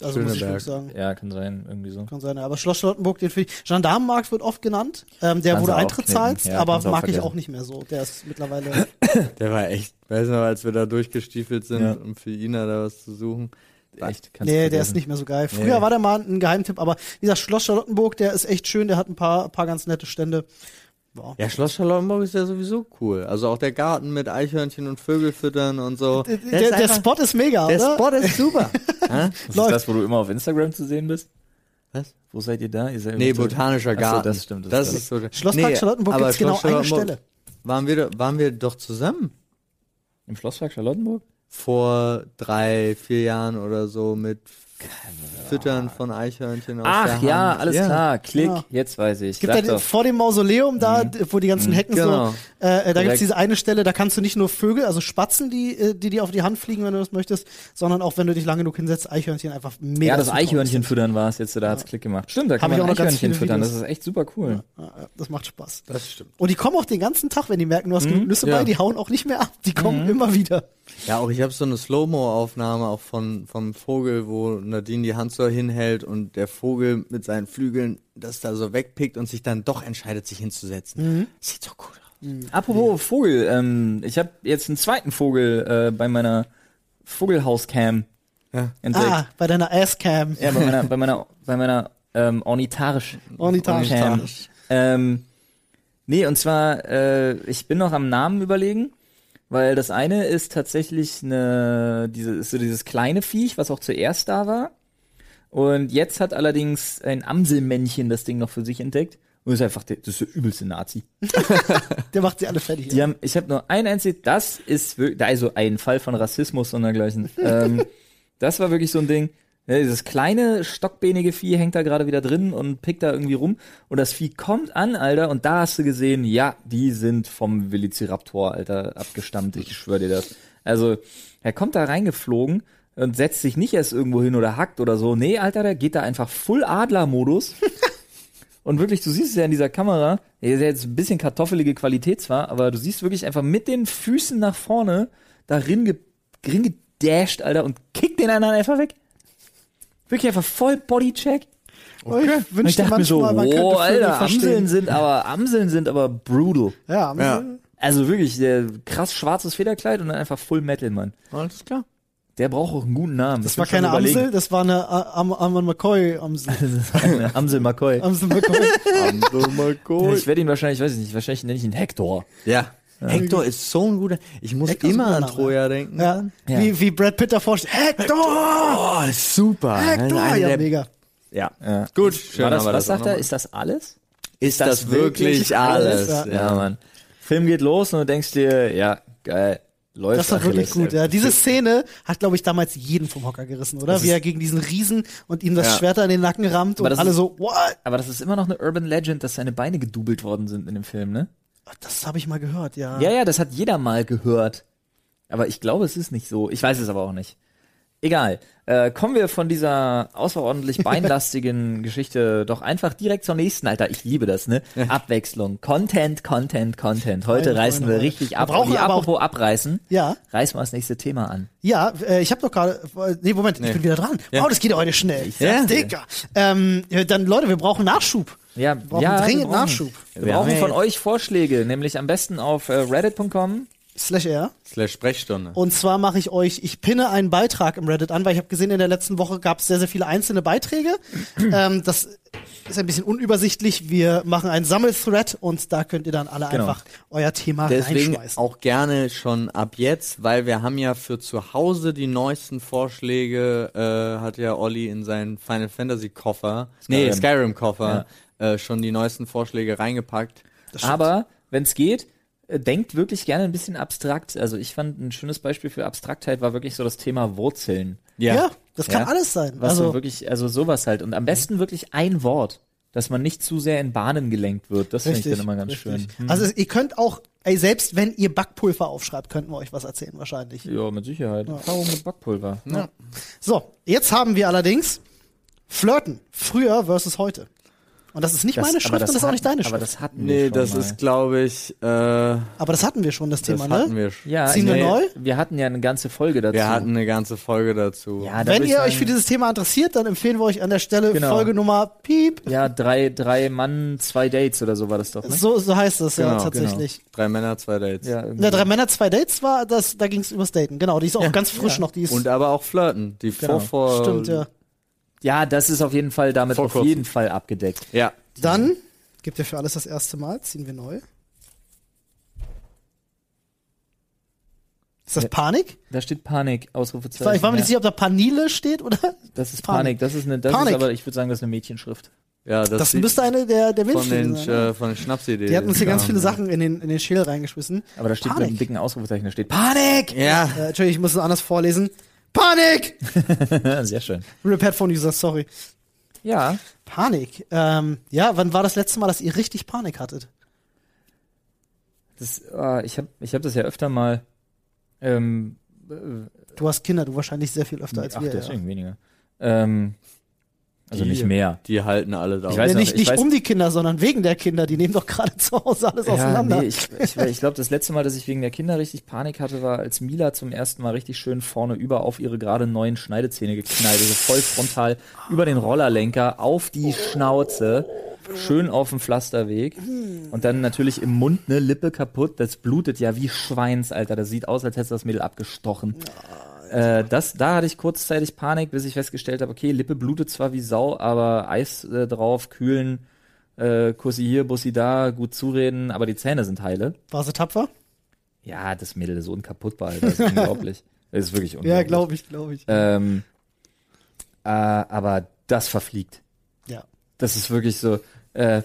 Also muss ich wirklich sagen. Ja, kann sein, irgendwie so. Kann sein, ja. Aber Schloss Charlottenburg, den finde ich. Gendarmenmarkt wird oft genannt, ähm, der wo du Eintritt zahlst, ja, aber mag ich auch nicht mehr so. Der ist mittlerweile... der war echt, weiß noch, als wir da durchgestiefelt sind, ja. um für ihn da was zu suchen. Echt, nee, der ist nicht mehr so geil. Früher nee. war der mal ein Geheimtipp, aber wie gesagt, Schloss Charlottenburg, der ist echt schön, der hat ein paar, ein paar ganz nette Stände. Wow. Ja, Schloss Charlottenburg ist ja sowieso cool. Also auch der Garten mit Eichhörnchen und Vögelfüttern und so. Der, der, der, einfach, der Spot ist mega, der oder? Der Spot ist super. Das ist das, wo du immer auf Instagram zu sehen bist? Was? Wo seid ihr da? Ihr seid nee, botanischer Garten. Achso, das stimmt. Das das ist so Schlosspark nee, Charlottenburg gibt's Schloss genau eine Stelle. Waren wir, waren wir doch zusammen? Im Schlosspark Charlottenburg? Vor drei, vier Jahren oder so mit Füttern von Eichhörnchen aus Ach der Hand. ja, alles ja. klar, Klick, ja. jetzt weiß ich. Gibt da vor dem Mausoleum da, mhm. wo die ganzen Hecken genau. so, äh, da gibt es diese eine Stelle, da kannst du nicht nur Vögel, also Spatzen, die die dir auf die Hand fliegen, wenn du das möchtest, sondern auch, wenn du dich lange genug hinsetzt, Eichhörnchen einfach mega. Ja, das Eichhörnchen füttern war es jetzt, da ja. hat's Klick gemacht. Stimmt, da kann Hab man auch Eichhörnchen füttern, Videos. Das ist echt super cool. Ja, das macht Spaß. Das stimmt. Und die kommen auch den ganzen Tag, wenn die merken, du hast mhm. genug Nüsse ja. bei, die hauen auch nicht mehr ab, die kommen mhm. immer wieder. Ja, auch ich habe so eine Slow-Mo-Aufnahme auch von vom Vogel, wo Nadine die Hand so hinhält und der Vogel mit seinen Flügeln das da so wegpickt und sich dann doch entscheidet, sich hinzusetzen. Mhm. Sieht so cool aus. Mhm. Apropos ja. Vogel, ähm, ich habe jetzt einen zweiten Vogel äh, bei meiner Vogelhauscam ja. entdeckt. Ah, bei deiner Ass-Cam. Ja, bei meiner, bei meiner, bei meiner ähm, ornitarisch. Ornitarisch. ornitarisch. Ähm, nee, und zwar, äh, ich bin noch am Namen überlegen. Weil das eine ist tatsächlich eine, diese, ist so dieses kleine Viech, was auch zuerst da war. Und jetzt hat allerdings ein Amselmännchen das Ding noch für sich entdeckt. Und das ist einfach der, das ist der übelste Nazi. Der macht sie alle fertig. Die ja. haben, ich habe nur ein einziges, das ist wirklich, also ein Fall von Rassismus und dergleichen. ähm, das war wirklich so ein Ding. Ja, dieses kleine, stockbenige Vieh hängt da gerade wieder drin und pickt da irgendwie rum. Und das Vieh kommt an, Alter, und da hast du gesehen, ja, die sind vom Velociraptor, Alter, abgestammt. Ich schwöre dir das. Also, er kommt da reingeflogen und setzt sich nicht erst irgendwo hin oder hackt oder so. Nee, Alter, der geht da einfach Full-Adler-Modus. Und wirklich, du siehst es ja in dieser Kamera, die ist ja jetzt ein bisschen kartoffelige Qualität zwar, aber du siehst wirklich einfach mit den Füßen nach vorne da ringe, gedasht, Alter, und kickt den anderen einfach weg. Wirklich einfach voll Bodycheck. Okay. Ich wünschte ich manchmal, so, man könnte oh, Alter, Amseln sind aber, Amseln sind aber brutal. Ja, Amseln. Also wirklich, der krass schwarzes Federkleid und dann einfach Full Metal, Mann. Alles klar. Der braucht auch einen guten Namen. Das, das war keine Amsel, das war eine Amsel-McCoy-Amsel. Amsel-McCoy. Amsel-McCoy. Amsel-McCoy. Ich werde ihn wahrscheinlich, weiß ich nicht, wahrscheinlich nenne ich ihn Hector. Ja. Ja. Hector ist so ein guter. Ich muss Hector immer an Troja denken. Ja. Ja. Wie, wie Brad Pitt da vorstellt. Hector! Oh, super. Hector, Nein, ja, der, mega. Ja, ja. Gut. Schön, das, was sagt er? Ist das alles? Ist das, das wirklich alles? alles? Ja. Ja, Mann. Film geht los und du denkst dir, ja, geil. Läuft das war Achilles. Wirklich gut, ja. Diese Szene hat, glaube ich, damals jeden vom Hocker gerissen, oder? Wie er gegen diesen Riesen und ihm das ja. Schwert an den Nacken rammt aber und alle ist, so, what? Aber das ist immer noch eine Urban Legend, dass seine Beine gedoubelt worden sind in dem Film, ne? Das habe ich mal gehört, ja. Ja, ja, das hat jeder mal gehört. Aber ich glaube, es ist nicht so. Ich weiß es aber auch nicht. Egal. Äh, kommen wir von dieser außerordentlich beinlastigen Geschichte doch einfach direkt zur nächsten. Alter, ich liebe das, ne? Abwechslung. Content, Content, Content. Heute Nein, reißen wir richtig ab. Und wir apropos abreißen, ja. reißen wir das nächste Thema an. Ja, äh, ich habe doch gerade... Nee, Moment, nee. ich bin wieder dran. Ja. Wow, das geht ja heute schnell. Ich sag's ja. Digga. Ähm, dann, Leute, wir brauchen Nachschub. Ja, wir brauchen ja, dringend wir brauchen, Nachschub. Wir brauchen ja. von euch Vorschläge, nämlich am besten auf äh, reddit Punkt com. Slash R. Slash Sprechstunde. Und zwar mache ich euch, ich pinne einen Beitrag im Reddit an, weil ich habe gesehen, in der letzten Woche gab es sehr, sehr viele einzelne Beiträge. ähm, das ist ein bisschen unübersichtlich. Wir machen einen Sammelthread und da könnt ihr dann alle genau. einfach euer Thema Deswegen reinschmeißen. Auch gerne schon ab jetzt, weil wir haben ja für zu Hause die neuesten Vorschläge, äh, hat ja Olli in seinen Final Fantasy Koffer, Skyrim. nee Skyrim Koffer, ja. äh, schon die neuesten Vorschläge reingepackt. Aber, wenn es geht... Denkt wirklich gerne ein bisschen abstrakt. Also ich fand, ein schönes Beispiel für Abstraktheit war wirklich so das Thema Wurzeln. Ja, ja das kann ja? alles sein. Was also so wirklich, also sowas halt. Und am besten wirklich ein Wort, dass man nicht zu sehr in Bahnen gelenkt wird. Das finde ich dann immer ganz richtig. schön. Hm. Also ihr könnt auch, ey, selbst wenn ihr Backpulver aufschreibt, könnten wir euch was erzählen wahrscheinlich. Ja, mit Sicherheit. Erfahrung ja. mit Backpulver. Ja. Ja. So, jetzt haben wir allerdings Flirten. Früher versus heute. Und das ist nicht das, meine Schrift das und das ist auch nicht deine Schrift. Aber das hatten wir nee, schon das mal. ist, glaube ich... Äh, aber das hatten wir schon, das, das Thema, hatten ne? Wir schon. Ja, Ziehen nee, wir neu? Wir hatten ja eine ganze Folge dazu. Wir hatten eine ganze Folge dazu. Ja, da Wenn ihr euch für dieses Thema interessiert, dann empfehlen wir euch an der Stelle genau. Folge Nummer Piep. Ja, drei, drei Mann, zwei Dates oder so war das doch, ne? So, so heißt das genau, ja tatsächlich. Genau. Drei Männer, zwei Dates. Ja, ja, drei Männer, zwei Dates, war das. Da ging es übers Daten, genau. Die ist auch ja. ganz frisch ja. noch. Die ist und aber auch Flirten. Die genau. vor, vor... Stimmt, ja. Ja, das ist auf jeden Fall damit Vollkopf. auf jeden Fall abgedeckt. Ja. Dann gibt ihr für alles das erste Mal, ziehen wir neu. Ist das ja. Panik? Da steht Panik, Ausrufezeichen. Ich war mir nicht sicher, ob da Panile steht oder? Das ist Panik, Panik. das ist eine das Panik. Ist aber ich würde sagen, das ist eine Mädchenschrift. Ja, das, das müsste eine der, der Milchschäden sein. Äh, von den Schnapsideen. Die hatten uns hier ganz viele Sachen in den, in den Schädel reingeschmissen. Aber da steht Panik. mit einem dicken Ausrufezeichen, da steht Panik! Ja. Äh, Entschuldigung, ich muss es anders vorlesen. Panik! Sehr schön. Repaired Phone User, sorry. Ja. Panik. Ähm, ja, wann war das letzte Mal, dass ihr richtig Panik hattet? Das, äh, ich habe ich hab das ja öfter mal. Ähm, du hast Kinder, du wahrscheinlich sehr viel öfter als ach, wir. Ach, deswegen ja. weniger. Ähm, also die, nicht mehr. Die halten alle da. Ich weiß ja, nicht noch, ich nicht weiß, um die Kinder, sondern wegen der Kinder. Die nehmen doch gerade zu Hause alles ja, auseinander. Nee, ich ich, ich glaube, das letzte Mal, dass ich wegen der Kinder richtig Panik hatte, war, als Mila zum ersten Mal richtig schön vorne über auf ihre gerade neuen Schneidezähne geknallt. Also voll frontal über den Rollerlenker, auf die Schnauze, schön auf dem Pflasterweg. Und dann natürlich im Mund, ne, Lippe kaputt. Das blutet ja wie Schweins, Alter. Das sieht aus, als hättest du das Mädel abgestochen. Äh, das, da hatte ich kurzzeitig Panik, bis ich festgestellt habe, okay, Lippe blutet zwar wie Sau, aber Eis äh, drauf, kühlen, äh, Kussi hier, Bussi da, gut zureden, aber die Zähne sind heile. War sie tapfer? Ja, das Mädel ist unkaputtbar, Alter. Das ist unglaublich. Das ist wirklich unglaublich. Ja, glaube ich, glaube ich. Ähm, äh, aber das verfliegt. Ja. Das ist wirklich so. Äh,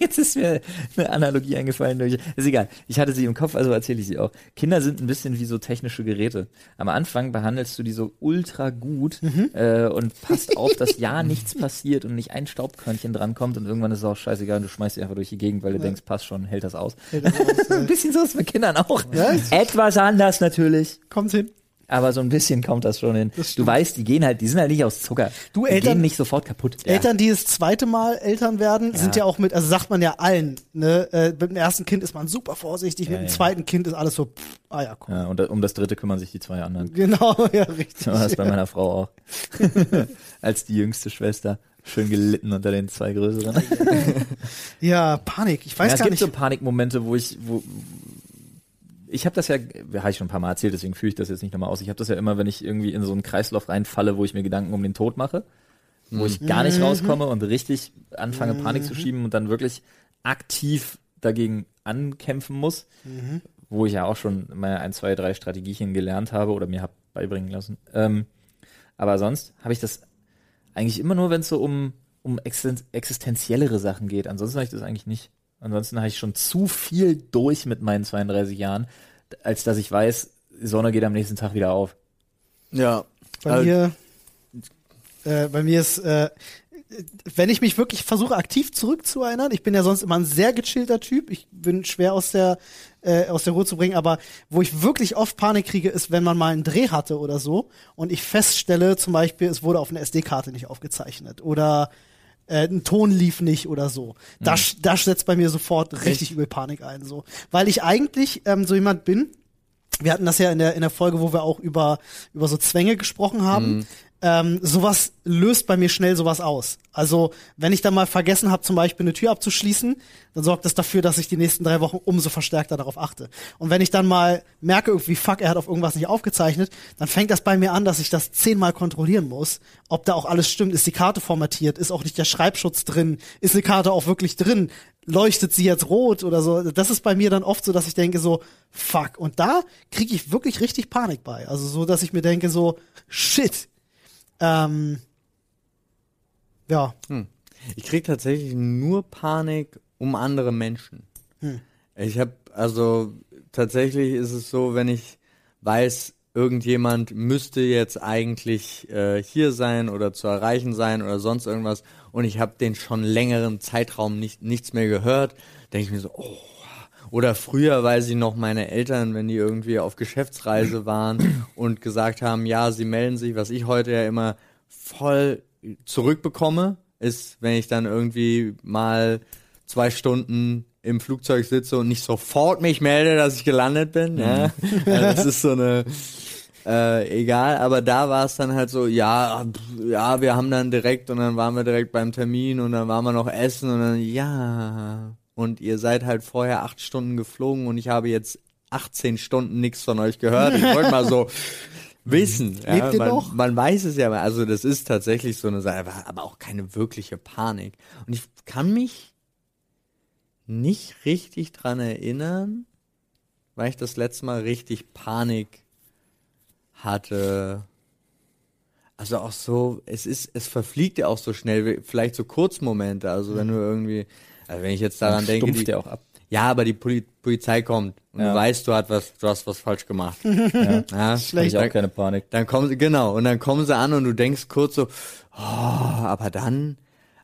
Jetzt ist mir eine Analogie eingefallen. Ist egal. Ich hatte sie im Kopf, also erzähle ich sie auch. Kinder sind ein bisschen wie so technische Geräte. Am Anfang behandelst du die so ultra gut mhm. äh, und passt auf, dass ja nichts passiert und nicht ein Staubkörnchen drankommt und irgendwann ist es auch scheißegal und du schmeißt sie einfach durch die Gegend, weil du ja. denkst, passt schon, hält das aus. Hält das aus ein bisschen so ist es mit Kindern auch. Ja, etwas anders natürlich. Kommt's hin. Aber so ein bisschen kommt das schon hin. Das du weißt, die gehen halt, die sind halt nicht aus Zucker. Du, Eltern, die gehen nicht sofort kaputt. Eltern, ja. die das zweite Mal Eltern werden, ja. sind ja auch mit, also sagt man ja allen, ne, äh, mit dem ersten Kind ist man super vorsichtig, ja, mit dem ja. zweiten Kind ist alles so, pff, ah ja, cool. Ja, und um das dritte kümmern sich die zwei anderen. Genau, ja, richtig. So war das bei meiner Frau auch. Als die jüngste Schwester. Schön gelitten unter den zwei größeren. Ja, Panik, ich weiß ja, gar nicht. Es gibt so Panikmomente, wo ich, wo, ich habe das ja, habe ich schon ein paar Mal erzählt, deswegen führe ich das jetzt nicht nochmal aus. Ich habe das ja immer, wenn ich irgendwie in so einen Kreislauf reinfalle, wo ich mir Gedanken um den Tod mache, wo mhm. ich gar nicht rauskomme und richtig anfange, mhm. Panik zu schieben und dann wirklich aktiv dagegen ankämpfen muss, mhm. wo ich ja auch schon meine ein, zwei, drei Strategien gelernt habe oder mir habe beibringen lassen. Ähm, aber sonst habe ich das eigentlich immer nur, wenn es so um, um existen- existenziellere Sachen geht. Ansonsten habe ich das eigentlich nicht. Ansonsten habe ich schon zu viel durch mit meinen zweiunddreißig Jahren, als dass ich weiß, die Sonne geht am nächsten Tag wieder auf. Ja. Bei also, mir äh, bei mir ist, äh, wenn ich mich wirklich versuche, aktiv zurückzuerinnern, ich bin ja sonst immer ein sehr gechillter Typ, ich bin schwer aus der äh, aus der Ruhe zu bringen, aber wo ich wirklich oft Panik kriege, ist, wenn man mal einen Dreh hatte oder so und ich feststelle, zum Beispiel, es wurde auf einer S D-Karte nicht aufgezeichnet oder Äh, ein Ton lief nicht oder so. Da, mhm. da setzt bei mir sofort richtig, richtig übel Panik ein. So. Weil ich eigentlich ähm, so jemand bin, wir hatten das ja in der, in der Folge, wo wir auch über, über so Zwänge gesprochen haben, mhm. ähm, sowas löst bei mir schnell sowas aus. Also wenn ich dann mal vergessen habe, zum Beispiel eine Tür abzuschließen, dann sorgt das dafür, dass ich die nächsten drei Wochen umso verstärkter darauf achte. Und wenn ich dann mal merke, irgendwie, fuck, er hat auf irgendwas nicht aufgezeichnet, dann fängt das bei mir an, dass ich das zehnmal kontrollieren muss, ob da auch alles stimmt. Ist die Karte formatiert? Ist auch nicht der Schreibschutz drin? Ist eine Karte auch wirklich drin? Leuchtet sie jetzt rot oder so? Das ist bei mir dann oft so, dass ich denke so, fuck. Und da kriege ich wirklich richtig Panik bei. Also so, dass ich mir denke so, shit. Ähm, ja. Hm. Ich kriege tatsächlich nur Panik um andere Menschen. Hm. Ich habe, also tatsächlich ist es so, wenn ich weiß, irgendjemand müsste jetzt eigentlich äh, hier sein oder zu erreichen sein oder sonst irgendwas und ich habe den schon längeren Zeitraum nicht, nichts mehr gehört, denke ich mir so, oh. Oder früher, weiß ich noch, meine Eltern, wenn die irgendwie auf Geschäftsreise waren und gesagt haben, ja, sie melden sich, was ich heute ja immer voll zurückbekomme, ist, wenn ich dann irgendwie mal zwei Stunden im Flugzeug sitze und nicht sofort mich melde, dass ich gelandet bin. Ja. Das ist so eine, äh, egal, aber da war es dann halt so, ja, ja, wir haben dann direkt und dann waren wir direkt beim Termin und dann waren wir noch essen und dann, ja, und ihr seid halt vorher acht Stunden geflogen und ich habe jetzt achtzehn Stunden nichts von euch gehört. Ich wollte mal so wissen. Ja, lebt ihr man, noch? Man weiß es ja, also das ist tatsächlich so eine Sache, aber auch keine wirkliche Panik. Und ich kann mich nicht richtig dran erinnern, weil ich das letzte Mal richtig Panik hatte. Also auch so, es ist, es verfliegt ja auch so schnell, vielleicht so Kurzmomente. Also wenn du irgendwie, also wenn ich jetzt daran dann denke, die, auch ab. Ja, aber die Poli- Polizei kommt und ja. du weißt, du hast was, du hast was falsch gemacht. Ja. Ja, schlecht. Ich auch keine Panik. Dann kommen sie, genau, und dann kommen sie an und du denkst kurz so, oh, aber dann.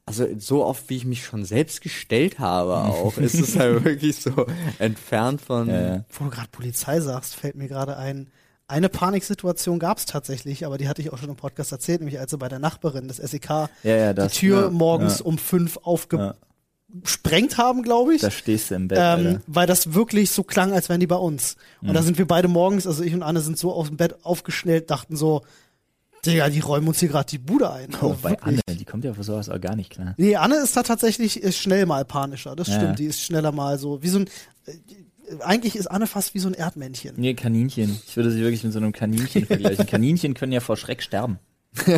Also so oft, wie ich mich schon selbst gestellt habe auch, ist es halt wirklich so entfernt von... Ja, ja. Wo du gerade Polizei sagst, fällt mir gerade ein, eine Paniksituation gab es tatsächlich, aber die hatte ich auch schon im Podcast erzählt, nämlich als sie bei der Nachbarin des S E K ja, ja, das, die Tür ja, morgens ja. um fünf aufgesprengt ja. haben, glaube ich. Da stehst du im Bett, ähm, weil das wirklich so klang, als wären die bei uns. Und mhm. da sind wir beide morgens, also ich und Anne sind so aus dem Bett aufgeschnellt, dachten so... Digga, die räumen uns hier gerade die Bude ein. Oh, also bei wirklich. Anne, die kommt ja für sowas auch gar nicht klar. Nee, Anne ist da tatsächlich ist schnell mal panischer, das ja. stimmt. Die ist schneller mal so, wie so ein, eigentlich ist Anne fast wie so ein Erdmännchen. Nee, Kaninchen. Ich würde sie wirklich mit so einem Kaninchen vergleichen. Kaninchen können ja vor Schreck sterben.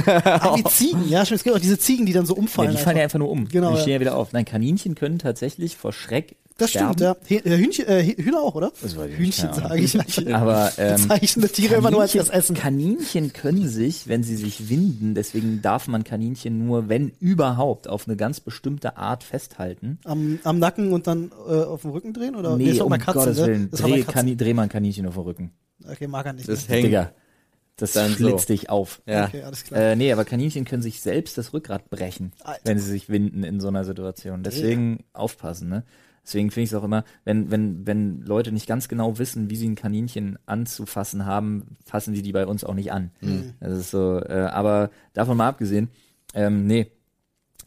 Ah, die Ziegen, ja, stimmt. Es gibt auch diese Ziegen, die dann so umfallen. Ja, die fallen einfach. ja einfach nur um. Genau. Die stehen ja wieder auf. Nein, Kaninchen können tatsächlich vor Schreck Das sterben. Stimmt, ja. Hühnchen, äh, Hühner auch, oder? Das war die Hühnchen, sage ich. Aber ähm, bezeichne Tiere immer nur als das Essen. Kaninchen können sich, wenn sie sich winden, deswegen darf man Kaninchen nur, wenn überhaupt, auf eine ganz bestimmte Art festhalten. Am, am Nacken und dann äh, auf dem Rücken drehen? Oder? Nee, nee, ist auch um Katze, Gottes Willen, ne? dreh, Kani- dreh mal ein Kaninchen auf dem Rücken. Okay, mag er nicht. Das ne? hängt. Digga, das dann schlitzt so. Dich auf. Ja. Okay, alles klar. Äh, nee, aber Kaninchen können sich selbst das Rückgrat brechen, Alter. Wenn sie sich winden in so einer Situation. Deswegen ja. aufpassen, ne? Deswegen finde ich es auch immer, wenn wenn wenn Leute nicht ganz genau wissen, wie sie ein Kaninchen anzufassen haben, fassen sie die bei uns auch nicht an. Mhm. Das ist so. Äh, aber davon mal abgesehen, ähm, nee,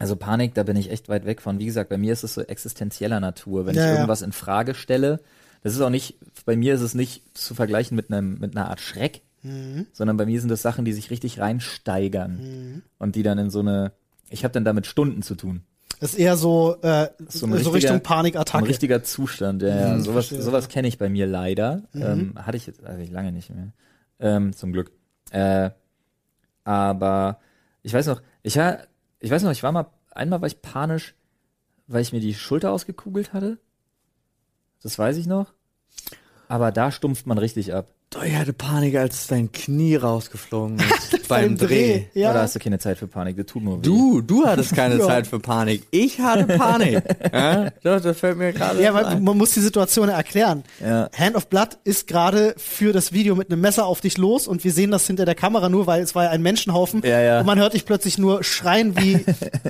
also Panik, da bin ich echt weit weg von. Wie gesagt, bei mir ist es so existenzieller Natur, wenn ja, ich irgendwas ja. in Frage stelle. Das ist auch nicht. Bei mir ist es nicht zu vergleichen mit einem mit einer Art Schreck, mhm. sondern bei mir sind das Sachen, die sich richtig reinsteigern mhm. und die dann in so eine. Ich habe dann damit Stunden zu tun. Das ist eher so, äh, so, so Richtung Panikattacke. Ein richtiger Zustand, ja, ja. Mhm, sowas, sowas kenne ich bei mir leider. Mhm. Ähm, hatte ich jetzt, also ich lange nicht mehr. Ähm, zum Glück. Äh, aber ich weiß noch, ich war, ich weiß noch, ich war mal, einmal war ich panisch, weil ich mir die Schulter ausgekugelt hatte. Das weiß ich noch. Aber da stumpft man richtig ab. Ich hatte Panik, als dein Knie rausgeflogen ist beim Dreh. Dreh. Ja. Oder hast du keine Zeit für Panik? Das tut mir weh. Du, du hattest keine ja. Zeit für Panik. Ich hatte Panik. ja? Doch, das fällt mir gerade Ja, man, man muss die Situation erklären. Ja. Hand of Blood ist gerade für das Video mit einem Messer auf dich los und wir sehen das hinter der Kamera nur, weil es war ja ein Menschenhaufen ja, ja. und man hört dich plötzlich nur schreien wie,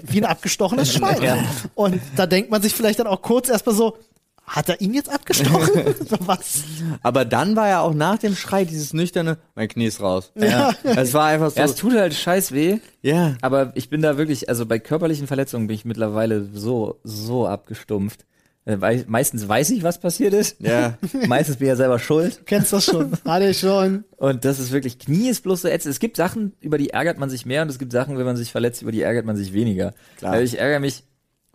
wie ein abgestochenes Schwein. Ja. Und da denkt man sich vielleicht dann auch kurz erstmal so, hat er ihn jetzt abgestochen? Was? Aber dann war ja auch nach dem Schrei dieses nüchterne, mein Knie ist raus. Ja. Es war einfach so. Ja, es tut halt scheiß weh. Ja. Aber ich bin da wirklich, also bei körperlichen Verletzungen bin ich mittlerweile so, so abgestumpft. Weil meistens weiß ich, was passiert ist. Ja. Meistens bin ich ja selber schuld. Du kennst das schon. Hatte ich schon. Und das ist wirklich, Knie ist bloß so ätzend. Es gibt Sachen, über die ärgert man sich mehr und es gibt Sachen, wenn man sich verletzt, über die ärgert man sich weniger. Klar. Also ich ärgere mich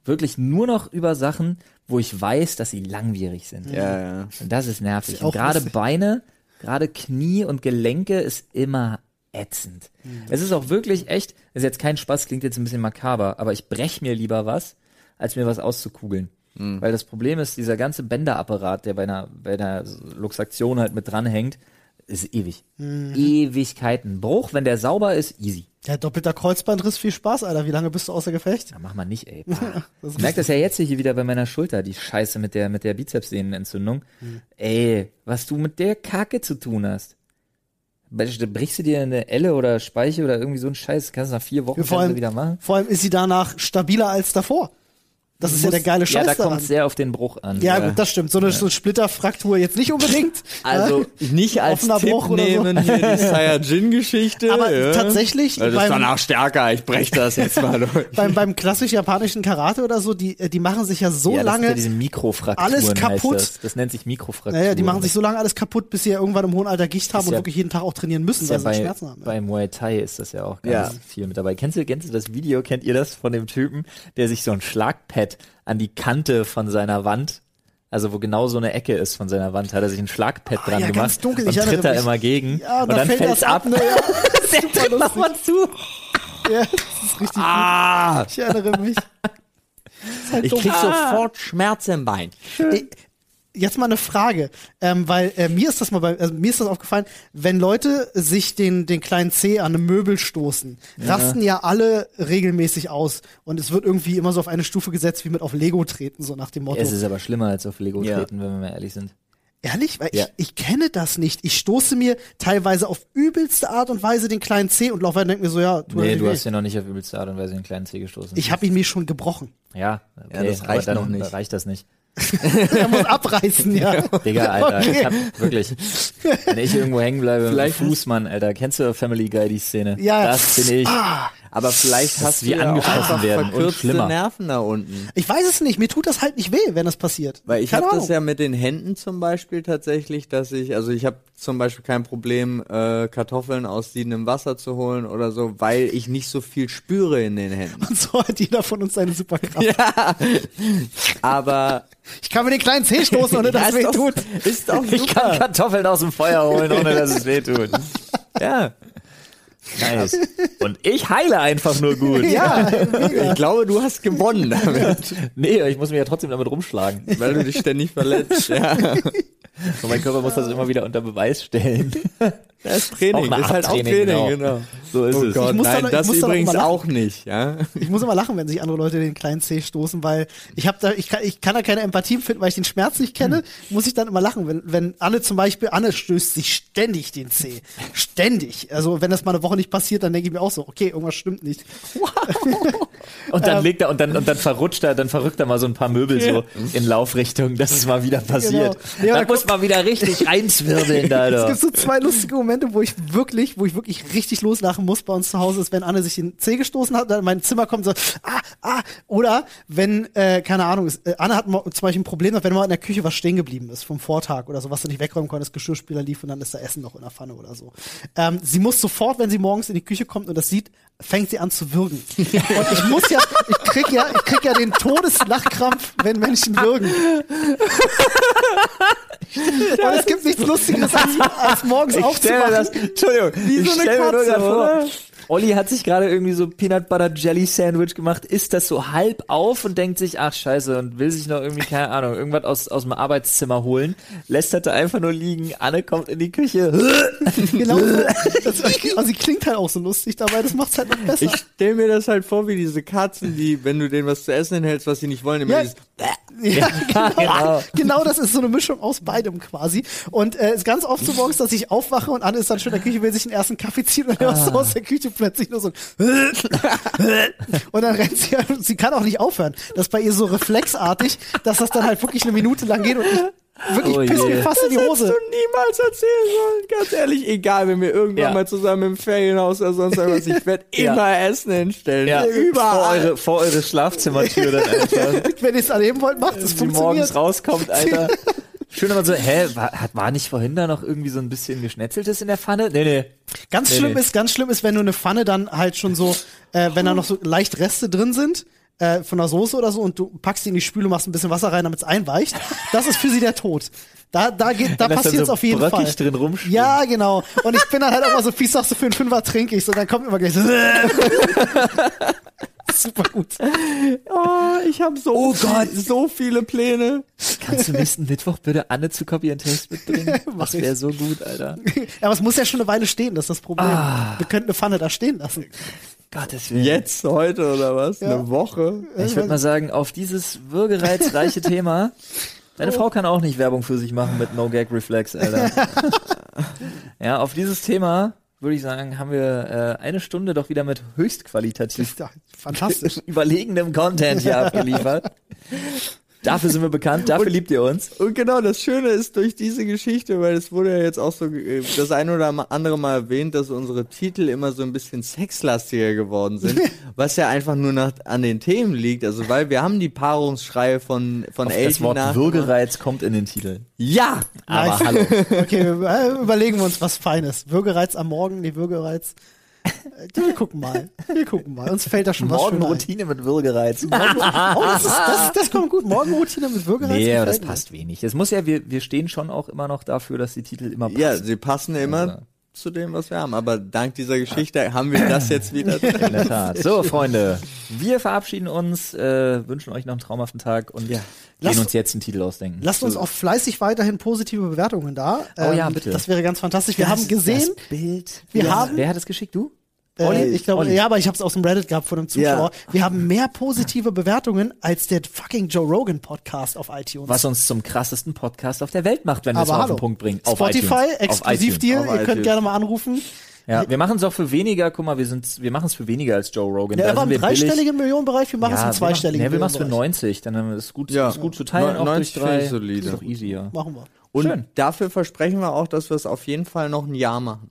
wirklich nur noch über Sachen, wo ich weiß, dass sie langwierig sind. Ja, ja. Und das ist nervig. Und gerade Beine, gerade Knie und Gelenke ist immer ätzend. Mhm. Es ist auch wirklich echt, ist jetzt kein Spaß, klingt jetzt ein bisschen makaber, aber ich breche mir lieber was, als mir was auszukugeln. Mhm. Weil das Problem ist, dieser ganze Bänderapparat, der bei einer, bei einer Luxation halt mit dranhängt, ist ewig. Mhm. Ewigkeiten. Bruch, wenn der sauber ist, easy. Ja, doppelter Kreuzbandriss, viel Spaß, Alter. Wie lange bist du außer Gefecht? Ja, mach mal nicht, ey. Ich merke das ja jetzt hier wieder bei meiner Schulter, die Scheiße mit der, mit der Bizepssehnenentzündung. Mhm. Ey, was du mit der Kacke zu tun hast. Brichst du dir eine Elle oder Speiche oder irgendwie so einen Scheiß, kannst du nach vier Wochen ja, vor allem, wieder machen. Vor allem ist sie danach stabiler als davor. Das ist ja der geile Scheiß. Ja, da kommt es sehr auf den Bruch an. Ja, ja, gut, das stimmt. So eine, ja. so eine Splitterfraktur jetzt nicht unbedingt. Also nicht als Tipp Bruch nehmen so. Hier die Saiyajin-Geschichte. Aber ja. tatsächlich. Das beim, ist danach stärker. Ich breche das jetzt mal durch. Beim, beim klassisch japanischen Karate oder so, die, die machen sich ja so ja, lange das ist ja diese Mikrofrakturen alles kaputt. Das. das nennt sich Mikrofraktur. Naja, die machen sich so lange alles kaputt, bis sie ja irgendwann im hohen Alter Gicht haben und ja, wirklich jeden Tag auch trainieren müssen, weil ja sie bei, Schmerzen haben. Ja. Bei Muay Thai ist das ja auch ganz ja. viel mit dabei. Kennst du, kennst du das Video? Kennt ihr das von dem Typen, der sich so ein Schlagpad an die Kante von seiner Wand, also wo genau so eine Ecke ist von seiner Wand, hat er sich ein Schlagpad oh, dran ja, gemacht dunkel, und tritt da immer gegen ja, und dann fällt es ab. ab. Der tritt nochmal zu. Ja, das ist richtig ah. gut. Ich erinnere mich. Halt ich dumm. krieg ah. sofort Schmerzen im Bein. Ich, jetzt mal eine Frage, ähm, weil äh, mir ist das mal bei, also mir ist das aufgefallen, wenn Leute sich den den kleinen Zeh an einem Möbel stoßen, ja. rasten ja alle regelmäßig aus und es wird irgendwie immer so auf eine Stufe gesetzt wie mit auf Lego treten, so nach dem Motto. Ja, es ist aber schlimmer als auf Lego ja. treten, wenn wir mal ehrlich sind. Ehrlich? Weil ja. ich, ich kenne das nicht. Ich stoße mir teilweise auf übelste Art und Weise den kleinen Zeh und laufe und denke mir so, ja, tu Nee, du weh. hast ja noch nicht auf übelste Art und Weise den kleinen Zeh gestoßen. Ich habe ihn mir schon gebrochen. Ja, okay, ja das reicht aber dann noch nicht. reicht das nicht. Er muss abreißen, ja. Digga, Alter, okay. ich hab wirklich, wenn ich irgendwo hängen bleibe, vielleicht Fußmann, Alter, kennst du Family Guy, die Szene? Ja. Das bin ich. Ah. Aber vielleicht das hast du ja angeschossen werden und schlimmer. Nerven da unten. Ich weiß es nicht, mir tut das halt nicht weh, wenn das passiert. Weil ich habe das ja mit den Händen zum Beispiel tatsächlich, dass ich, also ich habe zum Beispiel kein Problem, äh, Kartoffeln aus siedendem Wasser zu holen oder so, weil ich nicht so viel spüre in den Händen. Und so hat jeder von uns seine Superkraft. Ja, aber ich kann mir den kleinen Zeh stoßen, ohne dass es weh tut. Ist auch ich kann Kartoffeln aus dem Feuer holen, ohne dass es weh tut. Ja. Nice. Und ich heile einfach nur gut. Ja, ich glaube, du hast gewonnen damit. Nee, ich muss mich ja trotzdem damit rumschlagen. Weil du dich ständig verletzt. Ja. Und mein Körper muss das immer wieder unter Beweis stellen. Das ist Training, das ist halt auch Training, genau. genau. So ist oh es. Gott, ich muss nein, da noch, ich das muss übrigens da auch nicht. Ja? Ich muss immer lachen, wenn sich andere Leute den kleinen Zeh stoßen, weil ich hab da, ich kann, ich kann da keine Empathie finden, weil ich den Schmerz nicht kenne, hm. muss ich dann immer lachen. Wenn, wenn Anne zum Beispiel, Anne stößt sich ständig den Zeh. Ständig. Also wenn das mal eine Woche nicht passiert, dann denke ich mir auch so, okay, irgendwas stimmt nicht. Wow. Und dann ähm, legt er, und dann, und dann verrutscht er, dann verrückt er mal so ein paar Möbel okay. so in Laufrichtung, dass es mal wieder passiert. Genau. Ja, dann muss man wieder richtig einzwirbeln da. Es gibt so zwei lustige Momente, wo ich wirklich, wo ich wirklich richtig loslachen muss bei uns zu Hause, ist, wenn Anne sich den Zeh gestoßen hat, dann in mein Zimmer kommt und so, ah, ah, oder wenn, äh, keine Ahnung, ist, äh, Anne hat mal, zum Beispiel ein Problem, wenn mal in der Küche was stehen geblieben ist vom Vortag oder so, was du nicht wegräumen konntest, Geschirrspüler lief und dann ist da Essen noch in der Pfanne oder so. Ähm, sie muss sofort, wenn sie morgens in die Küche kommt und das sieht, fängt sie an zu würgen. Und ich muss ja, ich krieg ja, ich krieg ja den Todeslachkrampf, wenn Menschen würgen. Und es gibt nichts Lustigeres, als, als morgens ich aufzumachen. Das, Entschuldigung, wie ich so eine Katze, vor. Olli hat sich gerade irgendwie so Peanut Butter Jelly Sandwich gemacht, isst das so halb auf und denkt sich, ach scheiße, und will sich noch irgendwie, keine Ahnung, irgendwas aus, aus dem Arbeitszimmer holen, lässt das da einfach nur liegen, Anne kommt in die Küche. Genau. Das, also sie klingt halt auch so lustig dabei, das macht's halt noch besser. Ich stell mir das halt vor, wie diese Katzen, die, wenn du denen was zu essen hinhältst, was sie nicht wollen, immer ja. dieses ja, genau. genau. Genau, das ist so eine Mischung aus beidem quasi. Und es äh, ist ganz oft so morgens, dass ich aufwache und Anne ist dann schon in der Küche, will sich den ersten Kaffee ziehen und ah. so aus der Küche plötzlich nur so und dann rennt sie, sie kann auch nicht aufhören. Das ist bei ihr so reflexartig, dass das dann halt wirklich eine Minute lang geht und ich wirklich oh piss mir fast in die Hose. Das hättest du niemals erzählen sollen. Ganz ehrlich, egal, wenn wir irgendwann ja. mal zusammen im Ferienhaus oder sonst irgendwas, ich werde ja. immer Essen hinstellen. Ja. Überall. Vor eure, vor eure Schlafzimmertür dann einfach. Wenn ihr es erleben wollt, macht es, funktioniert. Wenn morgens rauskommt, Alter. Schön, aber so, hä, war, war nicht vorhin da noch irgendwie so ein bisschen Geschnetzeltes in der Pfanne? Nee, nee. Ganz nee, schlimm nee. ist, ganz schlimm ist, wenn du eine Pfanne dann halt schon so, äh, wenn da noch so leicht Reste drin sind, äh, von der Soße oder so, und du packst die in die Spüle, machst ein bisschen Wasser rein, damit es einweicht. Das ist für sie der Tod. Da, da geht, da passiert es so auf jeden Fall. Drin rumschwimmt. Ja, genau. Und ich bin dann halt auch mal so fies, sagst du, für einen Fünfer trinke ich, so, dann kommt immer gleich so. Super gut. Oh, ich habe so, oh Gott, so viele Pläne. Kannst du nächsten Mittwoch bitte Anne zu Copy and Taste mitbringen? Das wäre so gut, Alter. Aber es muss ja schon eine Weile stehen, das ist das Problem. Ah. Wir könnten eine Pfanne da stehen lassen. Gottes Willen. Jetzt, heute oder was? Ja. Eine Woche? Ich würde mal sagen, auf dieses würgereizreiche Thema. Deine oh. Frau kann auch nicht Werbung für sich machen mit No-Gag-Reflex, Alter. Ja, auf dieses Thema würde ich sagen, haben wir äh, eine Stunde doch wieder mit höchstqualitativ fantastisch überlegenem Content hier abgeliefert. Dafür sind wir bekannt, dafür und, liebt ihr uns. Und genau, das Schöne ist durch diese Geschichte, weil es wurde ja jetzt auch so das ein oder andere Mal erwähnt, dass unsere Titel immer so ein bisschen sexlastiger geworden sind, was ja einfach nur nach, an den Themen liegt. Also weil wir haben die Paarungsschreie von von Eltern. Das Wort nach Würgereiz kommt in den Titel. Ja, aber hallo. Okay, wir überlegen wir uns was Feines. Würgereiz am Morgen, nee, Würgereiz. Wir gucken mal, wir gucken mal. Uns fällt da schon was Morgen schön Routine ein. Mit Würgereiz. Morgen, oh, das, ist, das, das kommt gut. Morgenroutine mit Würgereiz. Nee, aber das passt wenig. Es muss ja, wir, wir stehen schon auch immer noch dafür, dass die Titel immer passen. Ja, sie passen immer also. Zu dem, was wir haben. Aber dank dieser Geschichte ja. haben wir das jetzt wieder. In der Tat. So, Freunde, wir verabschieden uns, äh, wünschen euch noch einen traumhaften Tag und ja. Lass, gehen uns jetzt einen Titel ausdenken. Lasst uns auch fleißig weiterhin positive Bewertungen da. Oh ja, bitte. Das wäre ganz fantastisch. Wir das, haben gesehen. Das Bild. Wir ja. haben, wer hat es geschickt? Du? Äh, Olli? Ich glaube, ja, aber ich habe es aus dem Reddit gehabt von einem Zuschauer. Ja. Wir haben mehr positive Bewertungen als der fucking Joe Rogan Podcast auf iTunes. Was uns zum krassesten Podcast auf der Welt macht, wenn wir es mal auf den Punkt bringen. Auf Spotify, exklusiv dir. Ihr könnt gerne mal anrufen. Ja, wir machen es auch für weniger, guck mal, wir sind, wir machen es für weniger als Joe Rogan. Ja, er war im dreistelligen Millionenbereich, wir machen es ja, im zweistelligen Millionenbereich. Ja, wir machen es für neunzig, dann ist es gut, ja. ist gut zu teilen, auch durch drei. Ist doch easy, ja. Machen wir. Und schön. Dafür versprechen wir auch, dass wir es auf jeden Fall noch ein Jahr machen.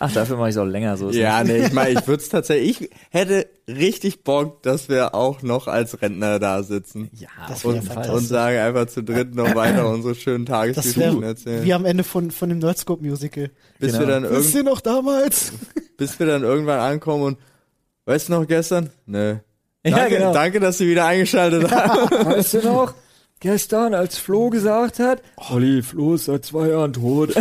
Ach, dafür mache ich es auch länger so. Ja, nee, ich meine, ich würde es tatsächlich, ich hätte richtig Bock, dass wir auch noch als Rentner da sitzen. Ja, das wäre fantastisch. Und sagen einfach zu dritt noch weiter unsere schönen Tagesgeschichten erzählen. Wie am Ende von, von dem Nerdscope-Musical. Bis genau. wir dann irgend- Wisst ihr noch damals? Bis wir dann irgendwann ankommen und, weißt du noch gestern? Nö. Danke, ja, genau. danke, dass Sie wieder eingeschaltet haben. Weißt du noch? Gestern, als Flo gesagt hat, Olli, Flo ist seit zwei Jahren tot.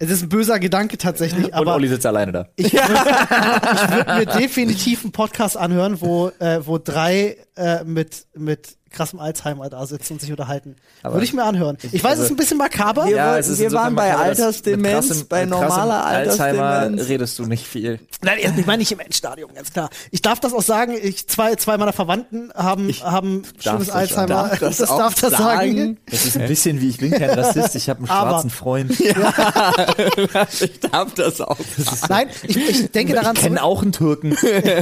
Es ist ein böser Gedanke tatsächlich. Aber und Olli sitzt alleine da. Ich würde würd mir definitiv einen Podcast anhören, wo äh, wo drei äh, mit mit krassem Alzheimer da sitzen und sich unterhalten. Aber würde ich mir anhören. Ich weiß, also, es ist ein bisschen makaber. Ja, wir, es ist wir waren bei makaber, Altersdemenz, krassem, bei normaler Altersdemenz. Alzheimer redest du nicht viel. Nein, ich meine nicht im Endstadium, ganz klar. Ich darf das auch sagen, ich, zwei, zwei meiner Verwandten haben, haben schlimmes Alzheimer. Darf das, das darf das sagen. sagen. Das ist ein bisschen wie, ich bin kein Rassist, ich habe einen schwarzen aber, Freund. Ja. Ich darf das auch sagen. Nein, ich, ich denke daran zurück. Ich kenne auch einen Türken.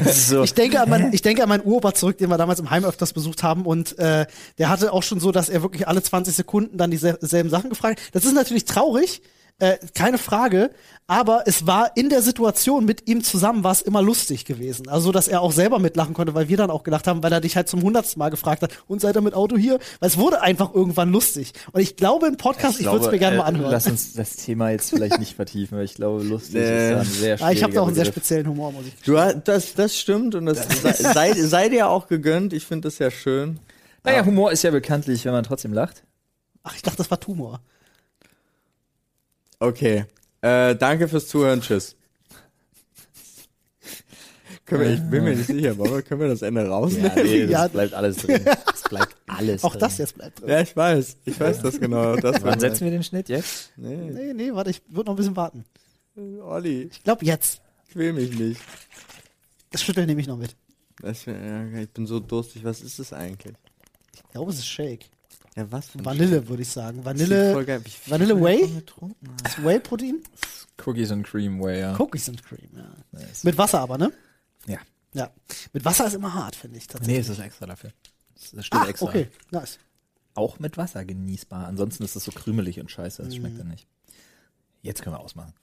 So. Ich denke an mein, ich denke an meinen Uropa zurück, den wir damals im Heim öfters besucht haben und äh, der hatte auch schon so, dass er wirklich alle zwanzig Sekunden dann dieselben Sachen gefragt hat. Das ist natürlich traurig, äh, keine Frage, aber es war in der Situation mit ihm zusammen war es immer lustig gewesen. Also, dass er auch selber mitlachen konnte, weil wir dann auch gelacht haben, weil er dich halt zum hundertsten Mal gefragt hat, und seid ihr mit Auto hier? Weil es wurde einfach irgendwann lustig. Und ich glaube, im Podcast, ich, ich würde es mir gerne äh, mal anhören. Lass uns das Thema jetzt vielleicht nicht vertiefen, weil ich glaube, lustig äh, ist dann sehr schwierig. Ich habe da auch einen sehr speziellen Humor, muss ich sagen. Das, das stimmt und das sei, sei dir auch gegönnt. Ich finde das ja schön. Naja, ah. Humor ist ja bekanntlich, wenn man trotzdem lacht. Ach, ich dachte, das war Tumor. Okay. Äh, danke fürs Zuhören. Tschüss. Können wir, ich bin mir nicht sicher, aber können wir das Ende rausnehmen? Ja, nee, das ja. bleibt alles drin. Das bleibt alles Auch drin. Das jetzt bleibt drin. Ja, ich weiß. Ich weiß ja. das genau. Das Wann setzen wir den Schnitt jetzt? Nee. nee, nee, warte, ich würde noch ein bisschen warten. Olli. Ich glaube jetzt. Ich will mich nicht. Das Schüttel nehme ich noch mit. Das, ja, ich bin so durstig. Was ist das eigentlich? Ich glaube, es ist Shake. Ja, was für Vanille, würde ich sagen. Vanille, ich Vanille Whey? Das Whey-Protein? Cookies and Cream Whey, ja. Cookies and Cream, ja. Nice. Mit Wasser aber, ne? Ja. Ja. Mit Wasser ist immer hart, finde ich tatsächlich. Nee, es ist extra dafür. Das steht ah, extra. Okay, nice. Auch mit Wasser genießbar. Ansonsten ist es so krümelig und scheiße. Das mm. schmeckt ja nicht. Jetzt können wir ausmachen.